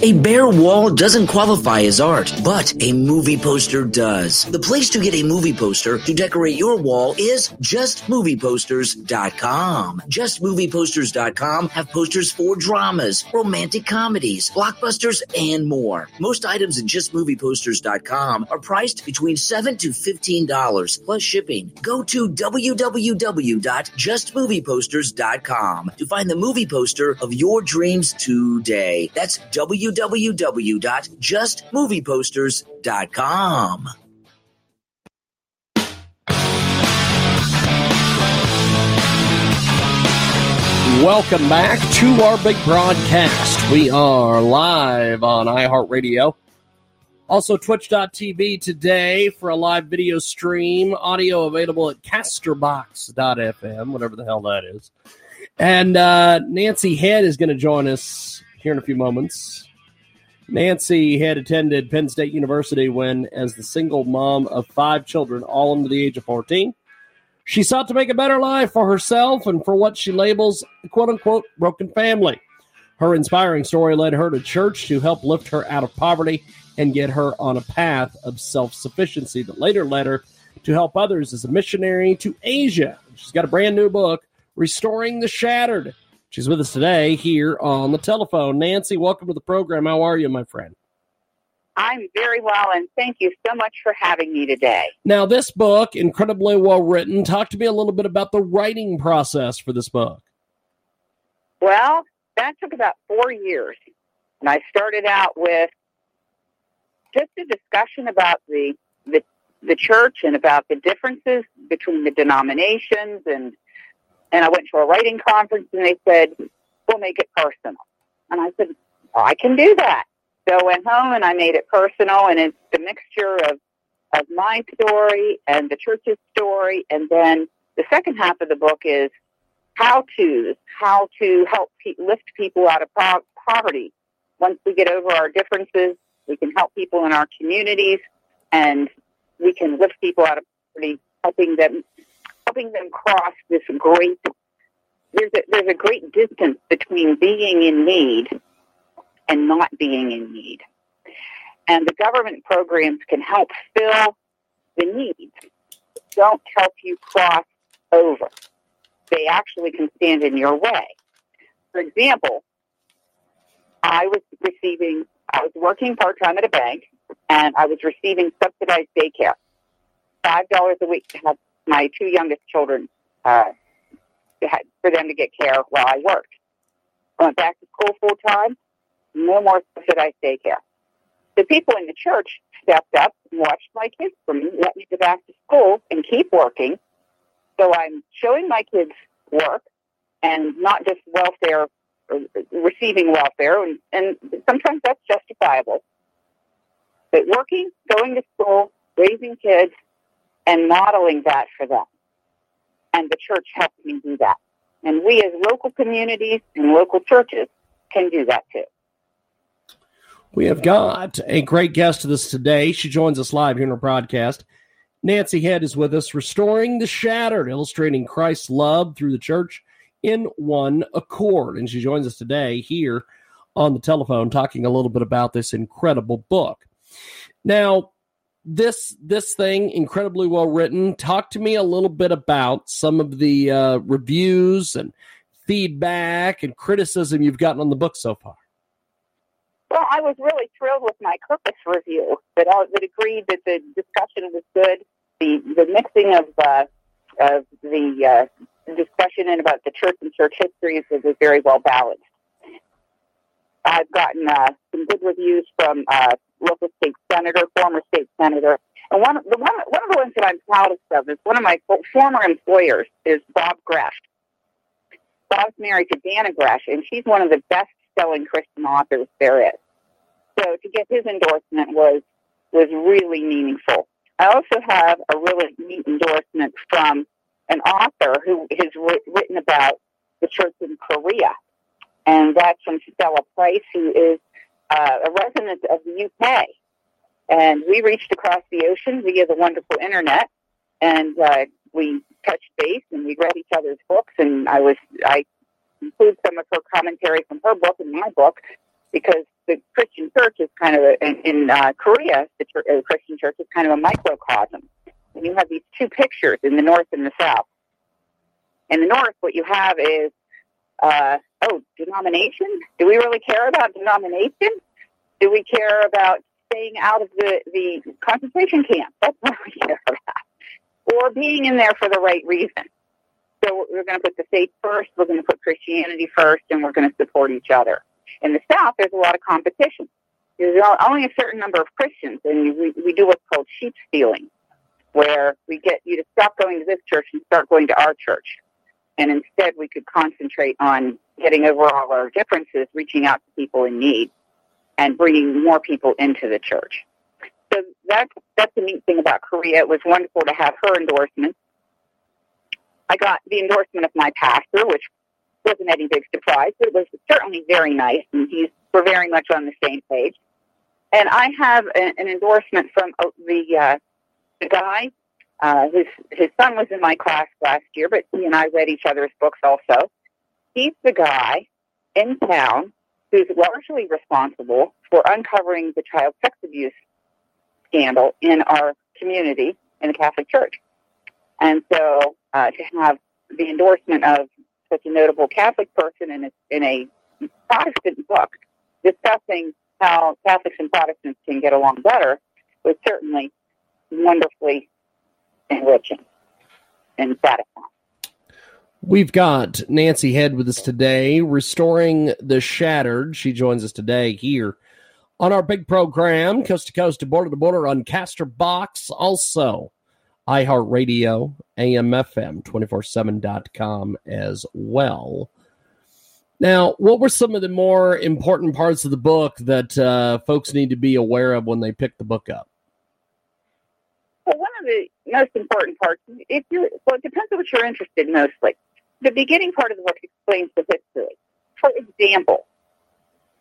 A bare wall doesn't qualify as art, but a movie poster does. The place to get a movie poster to decorate your wall is Just Movie Posters dot com. Just Movie Posters dot com have posters for dramas, romantic comedies, blockbusters, and more. Most items at Just Movie Posters dot com are priced between seven dollars to fifteen dollars plus shipping. Go to w w w dot Just Movie Posters dot com to find the movie poster of your dreams today. That's w. w w w dot just movie posters dot com. Welcome back to our big broadcast. We are live on iHeartRadio. Also twitch dot t v today for a live video stream. Audio available at Casterbox dot f m, whatever the hell that is. And uh, Nancy Head is going to join us here in a few moments. Nancy had attended Penn State University when, as the single mom of five children, all under the age of fourteen, she sought to make a better life for herself and for what she labels the quote-unquote broken family. Her inspiring story led her to church to help lift her out of poverty and get her on a path of self-sufficiency that later led her to help others as a missionary to Asia. She's got a brand new book, Restoring the Shattered. She's with us today here on the telephone. Nancy, welcome to the program. How are you, my friend? I'm very well, and thank you so much for having me today. Now, this book, incredibly well written. Talk to me a little bit about the writing process for this book. Well, that took about four years. And I started out with just a discussion about the the, the church and about the differences between the denominations, and And I went to a writing conference, and they said, we'll make it personal. And I said, well, I can do that. So I went home, and I made it personal, and it's the mixture of, of my story and the church's story. And then the second half of the book is how to, how to help pe- lift people out of po- poverty. Once we get over our differences, we can help people in our communities, and we can lift people out of poverty, helping them helping them cross this great, there's a, there's a great distance between being in need and not being in need. And the government programs can help fill the need. Don't help you cross over. They actually can stand in your way. For example, I was receiving, I was working part-time at a bank, and I was receiving subsidized daycare, five dollars a week to have my two youngest children, uh, for them to get care while I worked. I went back to school full-time, no more subsidized daycare. The people in the church stepped up and watched my kids for me, let me go back to school and keep working. So I'm showing my kids work and not just welfare, or receiving welfare, and, and sometimes that's justifiable. But working, going to school, raising kids, and modeling that for them. And the church helped me do that. And we as local communities and local churches can do that too. We have got a great guest with us today. She joins us live here in our broadcast. Nancy Head is with us, Restoring the Shattered, illustrating Christ's love through the church in one accord. And she joins us today here on the telephone talking a little bit about this incredible book. Now, This this thing, incredibly well written. Talk to me a little bit about some of the uh, reviews and feedback and criticism you've gotten on the book so far. Well, I was really thrilled with my Kurtz review that all that agreed that the discussion was good. The the mixing of uh, of the uh, discussion and about the church and church histories was very well balanced. I've gotten uh, some good reviews from Uh, local state senator, former state senator. And one, the one, one of the ones that I'm proudest of is one of my former employers is Bob Gresh. Bob's married to Dana Gresh, and she's one of the best-selling Christian authors there is. So to get his endorsement was was really meaningful. I also have a really neat endorsement from an author who has written about the church in Korea, and that's from Stella Price, who is uh, a resident of the U K. And we reached across the ocean via the wonderful internet, and uh, we touched base, and we read each other's books, and I was I include some of her commentary from her book in my book, because the Christian church is kind of, a, in, in uh, Korea, the church, uh, Christian church is kind of a microcosm. And you have these two pictures in the north and the south. In the north, what you have is, uh, oh, denomination? Do we really care about denomination? Do we care about staying out of the, the concentration camp? That's what we care about. Or being in there for the right reason. So we're going to put the faith first, we're going to put Christianity first, and we're going to support each other. In the South, there's a lot of competition. There's only a certain number of Christians, and we, we do what's called sheep stealing, where we get you to stop going to this church and start going to our church. And instead, we could concentrate on getting over all our differences, reaching out to people in need, and bringing more people into the church. So that's, that's the neat thing about Korea. It was wonderful to have her endorsement. I got the endorsement of my pastor, which wasn't any big surprise, but it was certainly very nice, and he's, we're very much on the same page. And I have a, an endorsement from the, uh, the guy. Uh, his his son was in my class last year, but he and I read each other's books also. He's the guy in town who's largely responsible for uncovering the child sex abuse scandal in our community in the Catholic Church. And so uh, to have the endorsement of such a notable Catholic person in a, in a Protestant book discussing how Catholics and Protestants can get along better was certainly wonderfully enriching and satisfying. We've got Nancy Head with us today, Restoring the Shattered. She joins us today here on our big program, coast to coast to border to border on Casterbox, also iHeartRadio, A M F M, two four seven dot com as well. Now, what were some of the more important parts of the book that uh, folks need to be aware of when they pick the book up? Well, one of the most important parts, if you well, it depends on what you're interested in mostly. The beginning part of the book explains the history. For example,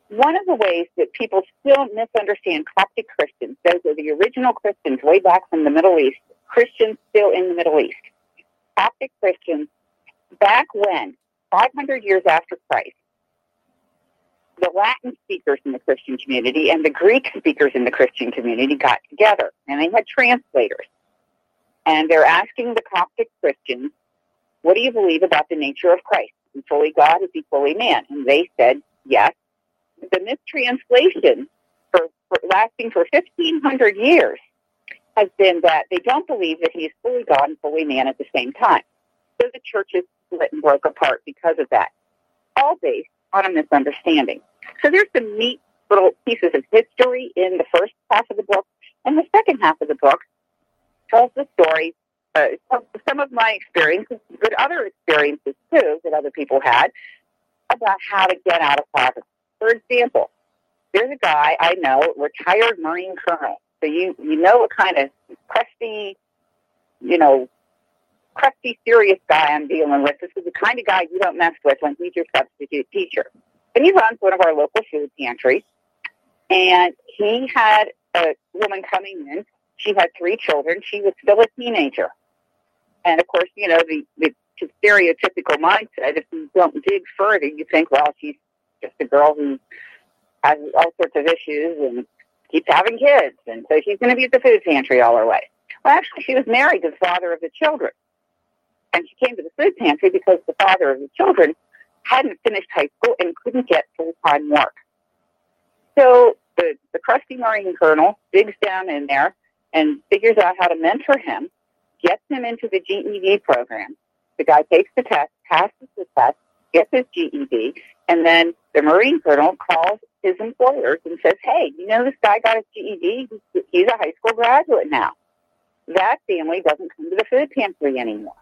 one of the ways that people still misunderstand Coptic Christians, those are the original Christians way back from the Middle East, Christians still in the Middle East. Coptic Christians, back when, five hundred years after Christ, the Latin speakers in the Christian community and the Greek speakers in the Christian community got together, and they had translators. And they're asking the Coptic Christians, what do you believe about the nature of Christ? Is he fully God? Is he fully man? And they said, yes. The mistranslation for, for lasting for fifteen hundred years has been that they don't believe that he's fully God and fully man at the same time. So the church is split and broke apart because of that, all based on a misunderstanding. So there's some neat little pieces of history in the first half of the book, and the second half of the book tells the story, uh, tells some of my experiences, but other experiences too that other people had, about how to get out of poverty. For example, there's a guy I know, retired Marine colonel. So you, you know what kind of crusty, you know, crusty, serious guy I'm dealing with. This is the kind of guy you don't mess with when he's your substitute teacher. And he runs one of our local food pantries. And he had a woman coming in. She had three children. She was still a teenager. And, of course, you know, the, the stereotypical mindset, if you don't dig further, you think, well, she's just a girl who has all sorts of issues and keeps having kids, and so she's going to be at the food pantry all her life. Well, actually, she was married to the father of the children, and she came to the food pantry because the father of the children hadn't finished high school and couldn't get full-time work. So the, the crusty Marine colonel digs down in there and figures out how to mentor him, gets him into the G E D program. The guy takes the test, passes the test, gets his G E D, and then the Marine colonel calls his employers and says, hey, you know, this guy got his G E D. He's a high school graduate now. That family doesn't come to the food pantry anymore.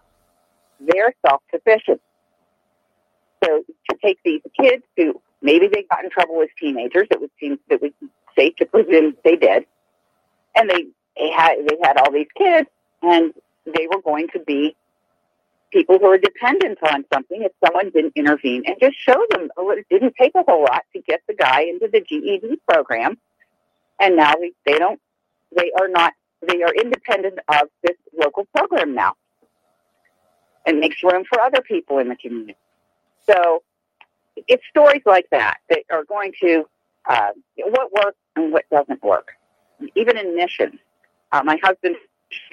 They're self-sufficient. So to take these kids who maybe they got in trouble as teenagers, it would seem that we safe to presume they did, and they, they had they had all these kids, and they were going to be people who are dependent on something if someone didn't intervene and just show them it didn't take a whole lot to get the guy into the G E D program. And now we, they don't, they are not, they are independent of this local program now. It makes room for other people in the community. So it's stories like that that are going to, uh, what works and what doesn't work. Even in missions, uh, my husband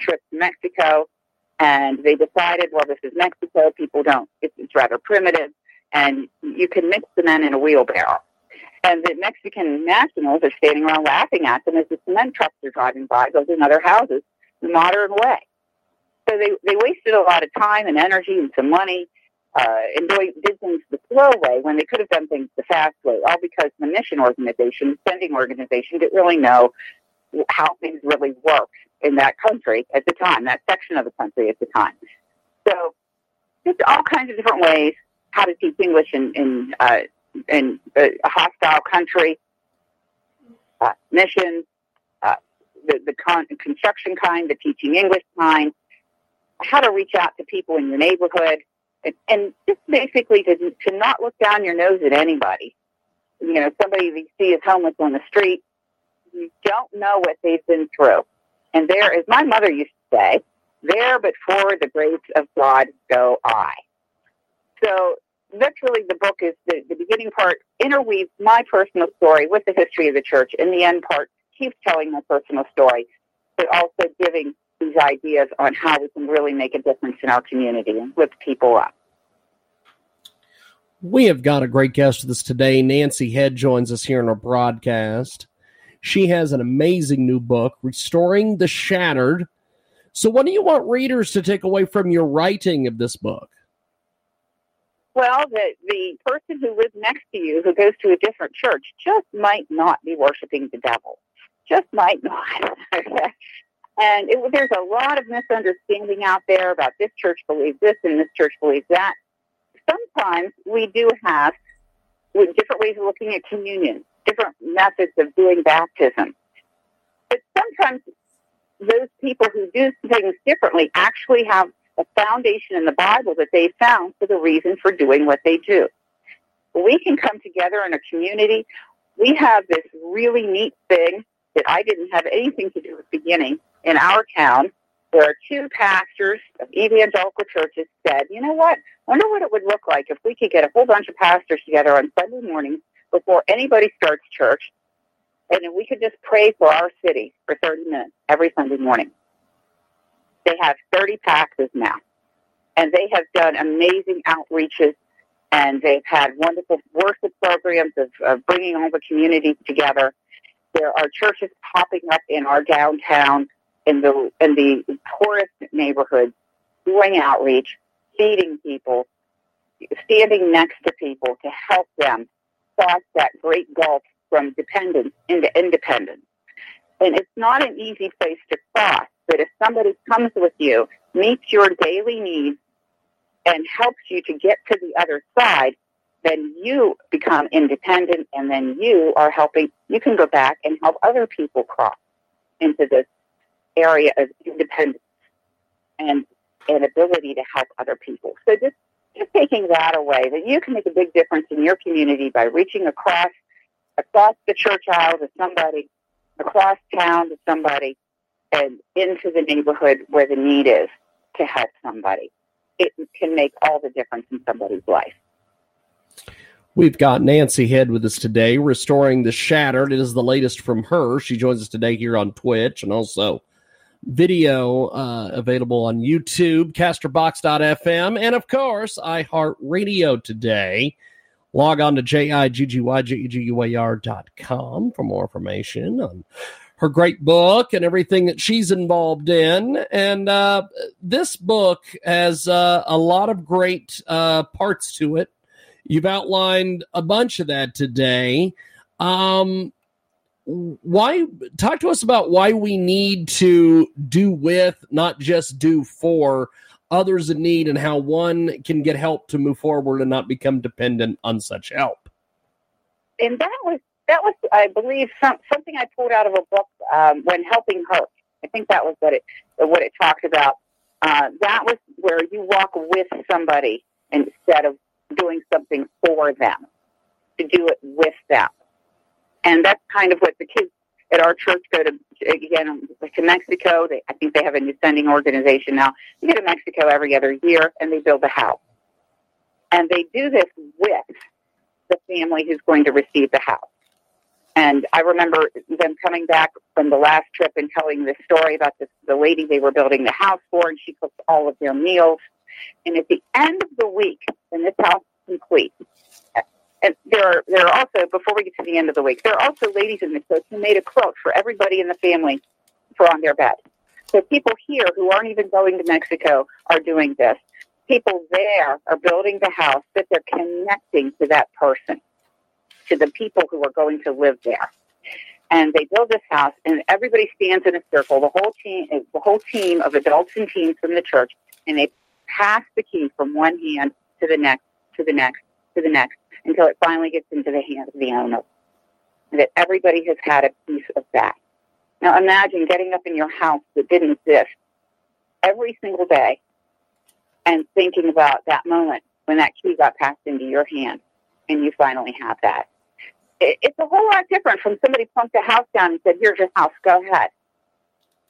tripped to Mexico, and they decided, well, this is Mexico. People don't. It's, it's rather primitive, and you can mix the men in a wheelbarrow. And the Mexican nationals are standing around laughing at them as the cement trucks are driving by, building other houses the modern way. So they, they wasted a lot of time and energy and some money uh, and did things the slow way when they could have done things the fast way, all because the mission organization, sending organization, didn't really know how things really work in that country at the time, that section of the country at the time. So just all kinds of different ways how to teach English in in, uh, in a hostile country, uh, missions, uh, the, the con- construction kind, the teaching English kind, how to reach out to people in your neighborhood, and, and just basically to, to not look down your nose at anybody. You know, somebody that you see is homeless on the street, you don't know what they've been through. And there, as my mother used to say, there but for the grace of God go I. So that's really the book is the, the beginning part interweaves my personal story with the history of the church, and the end part keeps telling my personal story, but also giving these ideas on how we can really make a difference in our community and lift people up. We have got a great guest with us today. Nancy Head joins us here in our broadcast. She has an amazing new book, Restoring the Shattered. So what do you want readers to take away from your writing of this book? Well, the, the person who lives next to you who goes to a different church just might not be worshiping the devil. Just might not. And it, there's a lot of misunderstanding out there about this church believes this and this church believes that. Sometimes we do have different ways of looking at communion, different methods of doing baptism. But sometimes those people who do things differently actually have a foundation in the Bible that they found for the reason for doing what they do. We can come together in a community. We have this really neat thing that I didn't have anything to do with the beginning. In our town, there are two pastors of evangelical churches said, you know what, I wonder what it would look like if we could get a whole bunch of pastors together on Sunday mornings before anybody starts church, and then we could just pray for our city for thirty minutes every Sunday morning. They have thirty pastors now, and they have done amazing outreaches, and they've had wonderful worship programs of, of bringing all the community together. There are churches popping up in our downtown, in the in the poorest neighborhoods, doing outreach, feeding people, standing next to people to help them cross that great gulf from dependence into independence. And it's not an easy place to cross, but if somebody comes with you, meets your daily needs, and helps you to get to the other side, then you become independent, and then you are helping. You can go back and help other people cross into this area of independence and an ability to help other people. So just Just taking that away, that you can make a big difference in your community by reaching across across the church aisle to somebody, across town to somebody, and into the neighborhood where the need is to help somebody. It can make all the difference in somebody's life. We've got Nancy Head with us today, Restoring the Shattered. It is the latest from her. She joins us today here on Twitch and also video uh, available on YouTube, Casterbox dot f m, and of course, iHeartRadio today. Log on to J I G G Y J E G U A R dot com for more information on her great book and everything that she's involved in. And uh, this book has uh, a lot of great uh, parts to it. You've outlined a bunch of that today. Um, Why talk to us about why we need to do with, not just do for, others in need, and how one can get help to move forward and not become dependent on such help. And that was that was, I believe, some, something I pulled out of a book um, when helping her. I think that was what it what it talked about. Uh, that was where you walk with somebody instead of doing something for them, to do it with them. And that's kind of what the kids at our church go to, again, to Mexico. They, I think they have a new sending organization now. They go to Mexico every other year, and they build a house. And they do this with the family who's going to receive the house. And I remember them coming back from the last trip and telling this story about this, the lady they were building the house for, and she cooked all of their meals. And at the end of the week, when this house is complete, and there are, there are also, before we get to the end of the week, there are also ladies in the church who made a quilt for everybody in the family for on their bed. So people here who aren't even going to Mexico are doing this. People there are building the house, that they're connecting to that person, to the people who are going to live there. And they build this house, and everybody stands in a circle, the whole team, the whole team of adults and teens from the church, and they pass the key from one hand to the next, to the next, to the next, until it finally gets into the hands of the owner. And that everybody has had a piece of that. Now imagine getting up in your house that didn't exist every single day and thinking about that moment when that key got passed into your hand and you finally have that. It's a whole lot different from somebody plunked a house down and said, here's your house, go ahead.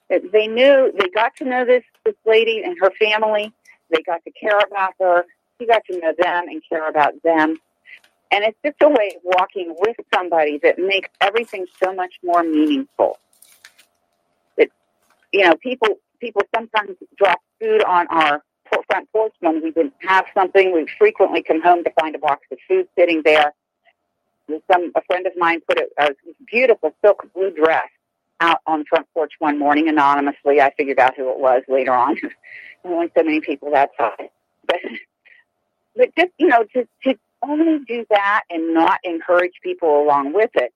They knew, they got to know this, this lady and her family. They got to care about her. She got to know them and care about them. And it's just a way of walking with somebody that makes everything so much more meaningful. It, you know, people people sometimes drop food on our front porch when we didn't have something. We frequently come home to find a box of food sitting there. Some a friend of mine put a, a beautiful silk blue dress out on the front porch one morning anonymously. I figured out who it was later on. There weren't so many people that side. But, but just, you know, to, to only do that and not encourage people along with it,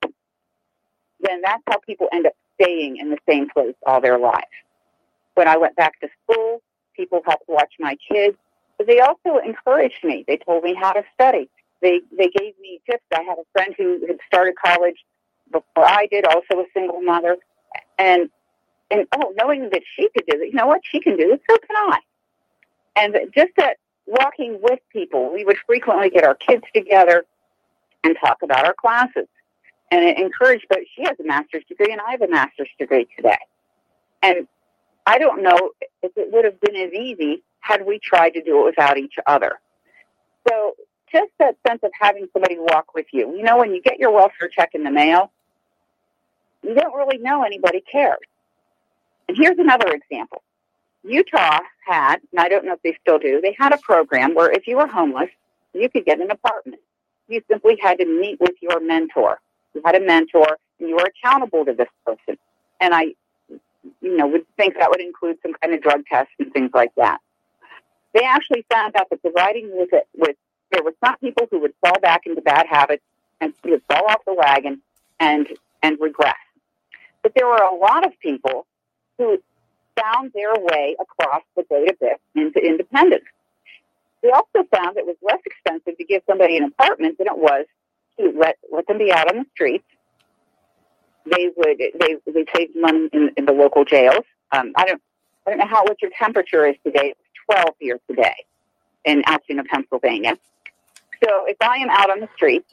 then that's how people end up staying in the same place all their lives. When I went back to school, people helped watch my kids, but they also encouraged me. They told me how to study. They they gave me tips. I had a friend who had started college before I did, also a single mother, and and oh, knowing that she could do it, you know what, she can do this, so can I. And just that walking with people, we would frequently get our kids together and talk about our classes. And it encouraged, but she has a master's degree and I have a master's degree today. And I don't know if it would have been as easy had we tried to do it without each other. So just that sense of having somebody walk with you. You know, when you get your welfare check in the mail, you don't really know anybody cares. And here's another example. Utah had, and I don't know if they still do, they had a program where if you were homeless, you could get an apartment. You simply had to meet with your mentor. You had a mentor, and you were accountable to this person. And I, you know, would think that would include some kind of drug tests and things like that. They actually found out that providing with it, with there was not people who would fall back into bad habits and would fall off the wagon and and regress. But there were a lot of people who found their way across the database into independence. They also found it was less expensive to give somebody an apartment than it was to let let them be out on the streets. They would they they saved money in, in the local jails. Um, I don't I don't know how what your temperature is today. It's twelve here today in Altoona, Pennsylvania. So if I am out on the streets,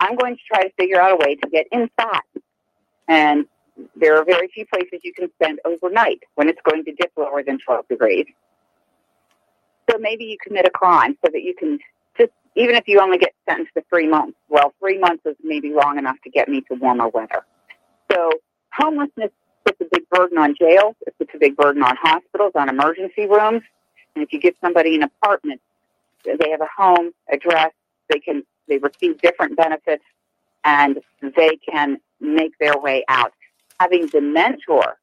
I'm going to try to figure out a way to get inside. And there are very few places you can spend overnight when it's going to dip lower than twelve degrees. So maybe you commit a crime so that you can just, even if you only get sentenced to three months, well, three months is maybe long enough to get me to warmer weather. So homelessness puts a big burden on jails. It puts a big burden on hospitals, on emergency rooms. And if you give somebody an apartment, they have a home address, they can they receive different benefits, and they can make their way out. Having the mentor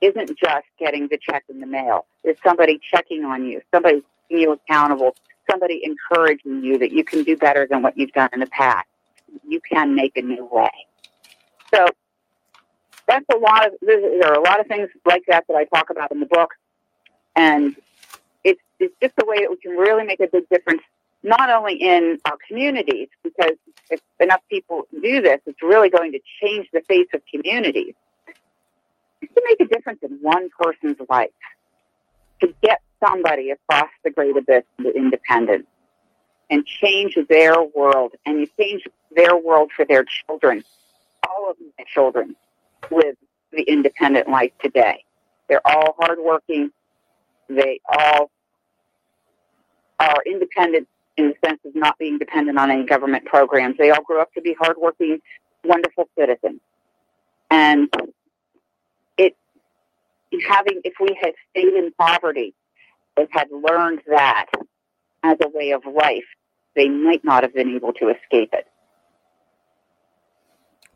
isn't just getting the check in the mail. It's somebody checking on you, somebody keeping you accountable, somebody encouraging you that you can do better than what you've done in the past. You can make a new way. So that's a lot of there are a lot of things like that that I talk about in the book, and it's it's just a way that we can really make a big difference, not only in our communities, because if enough people do this, it's really going to change the face of communities. It's to make a difference in one person's life. to get somebody across the great abyss to independence and change their world. And you change their world for their children. All of my children live the independent life today. They're all hardworking. They all are independent in the sense of not being dependent on any government programs. They all grew up to be hardworking, wonderful citizens. And it, having, if we had stayed in poverty and had learned that as a way of life, they might not have been able to escape it.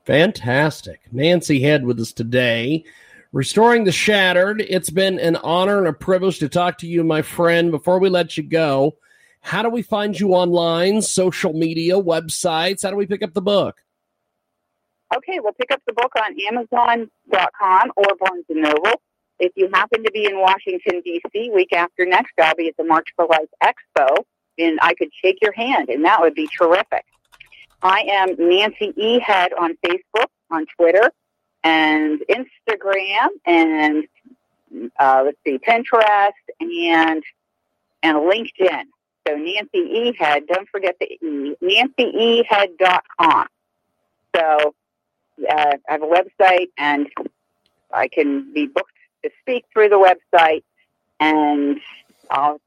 Fantastic. Nancy Head with us today. Restoring the Shattered, it's been an honor and a privilege to talk to you, my friend. Before we let you go, how do we find you online, social media, websites? How do we pick up the book? Okay, we'll pick up the book on Amazon dot com or Barnes and Noble. If you happen to be in Washington, D C, week after next, I'll be at the March for Life Expo, and I could shake your hand, and that would be terrific. I am Nancy E. Head on Facebook, on Twitter, and Instagram, and uh, let's see, Pinterest, and and LinkedIn. So Nancy E. Head, don't forget the E, nancy e head dot com. So uh, I have a website, and I can be booked to speak through the website, and I'll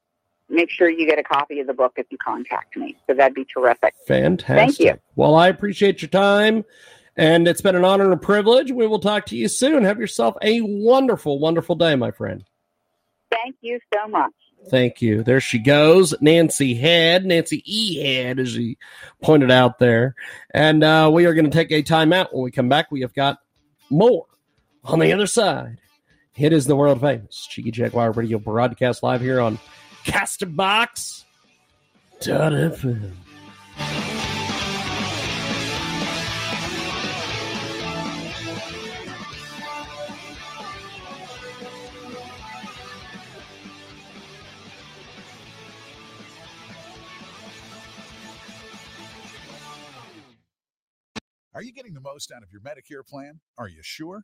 make sure you get a copy of the book if you contact me. So that'd be terrific. Fantastic. Thank you. Well, I appreciate your time. And it's been an honor and a privilege. We will talk to you soon. Have yourself a wonderful, wonderful day, my friend. Thank you so much. Thank you. There she goes, Nancy Head, Nancy E. Head, as she pointed out there. And uh, we are going to take a time out. When we come back, we have got more on the other side. It is the world famous Jiggy Jaguar Radio broadcast live here on Casterbox dot f m. Are you getting the most out of your Medicare plan? Are you sure?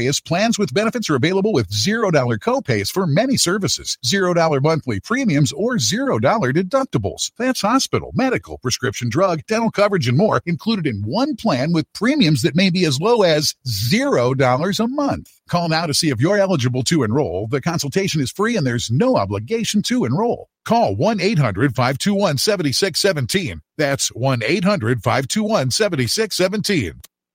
plans with benefits are available with zero dollar copays for many services, zero dollar monthly premiums, or zero dollar deductibles. That's hospital, medical, prescription drug, dental coverage, and more included in one plan with premiums that may be as low as zero dollars a month. Call now to see if you're eligible to enroll. The consultation is free and there's no obligation to enroll. Call one eight hundred five two one seven six one seven. That's one eight hundred five two one seven six one seven.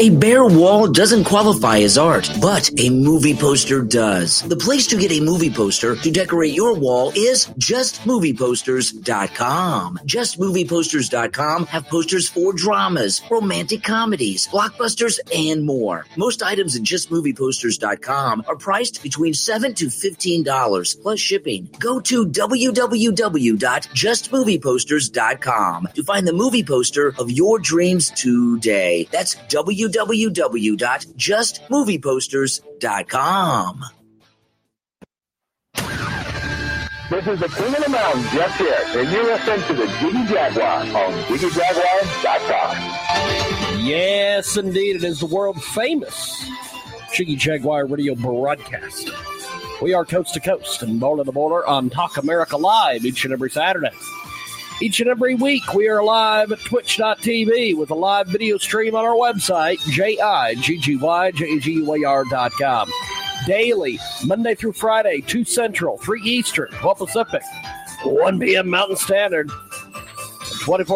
A bare wall doesn't qualify as art, but a movie poster does. The place to get a movie poster to decorate your wall is Just Movie Posters dot com. Just Movie Posters dot com have posters for dramas, romantic comedies, blockbusters, and more. Most items at Just Movie Posters dot com are priced between seven dollars to fifteen dollars plus shipping. Go to w w w dot Just Movie Posters dot com to find the movie poster of your dreams today. That's w. w w w dot just movie posters dot com. This is the King of the Mountain, Jeff Pierce, and you're listening to the Jiggy Jaguar on Jiggy Jaguar dot com. Yes, indeed, it is the world-famous Jiggy Jaguar radio broadcast. We are coast to coast and border to border on Talk America Live each and every Saturday. Each and every week, we are live at twitch dot t v with a live video stream on our website, J I G G Y J G U A R dot com. Daily, Monday through Friday, two Central, three Eastern, twelve Pacific, one p m Mountain Standard, twenty-four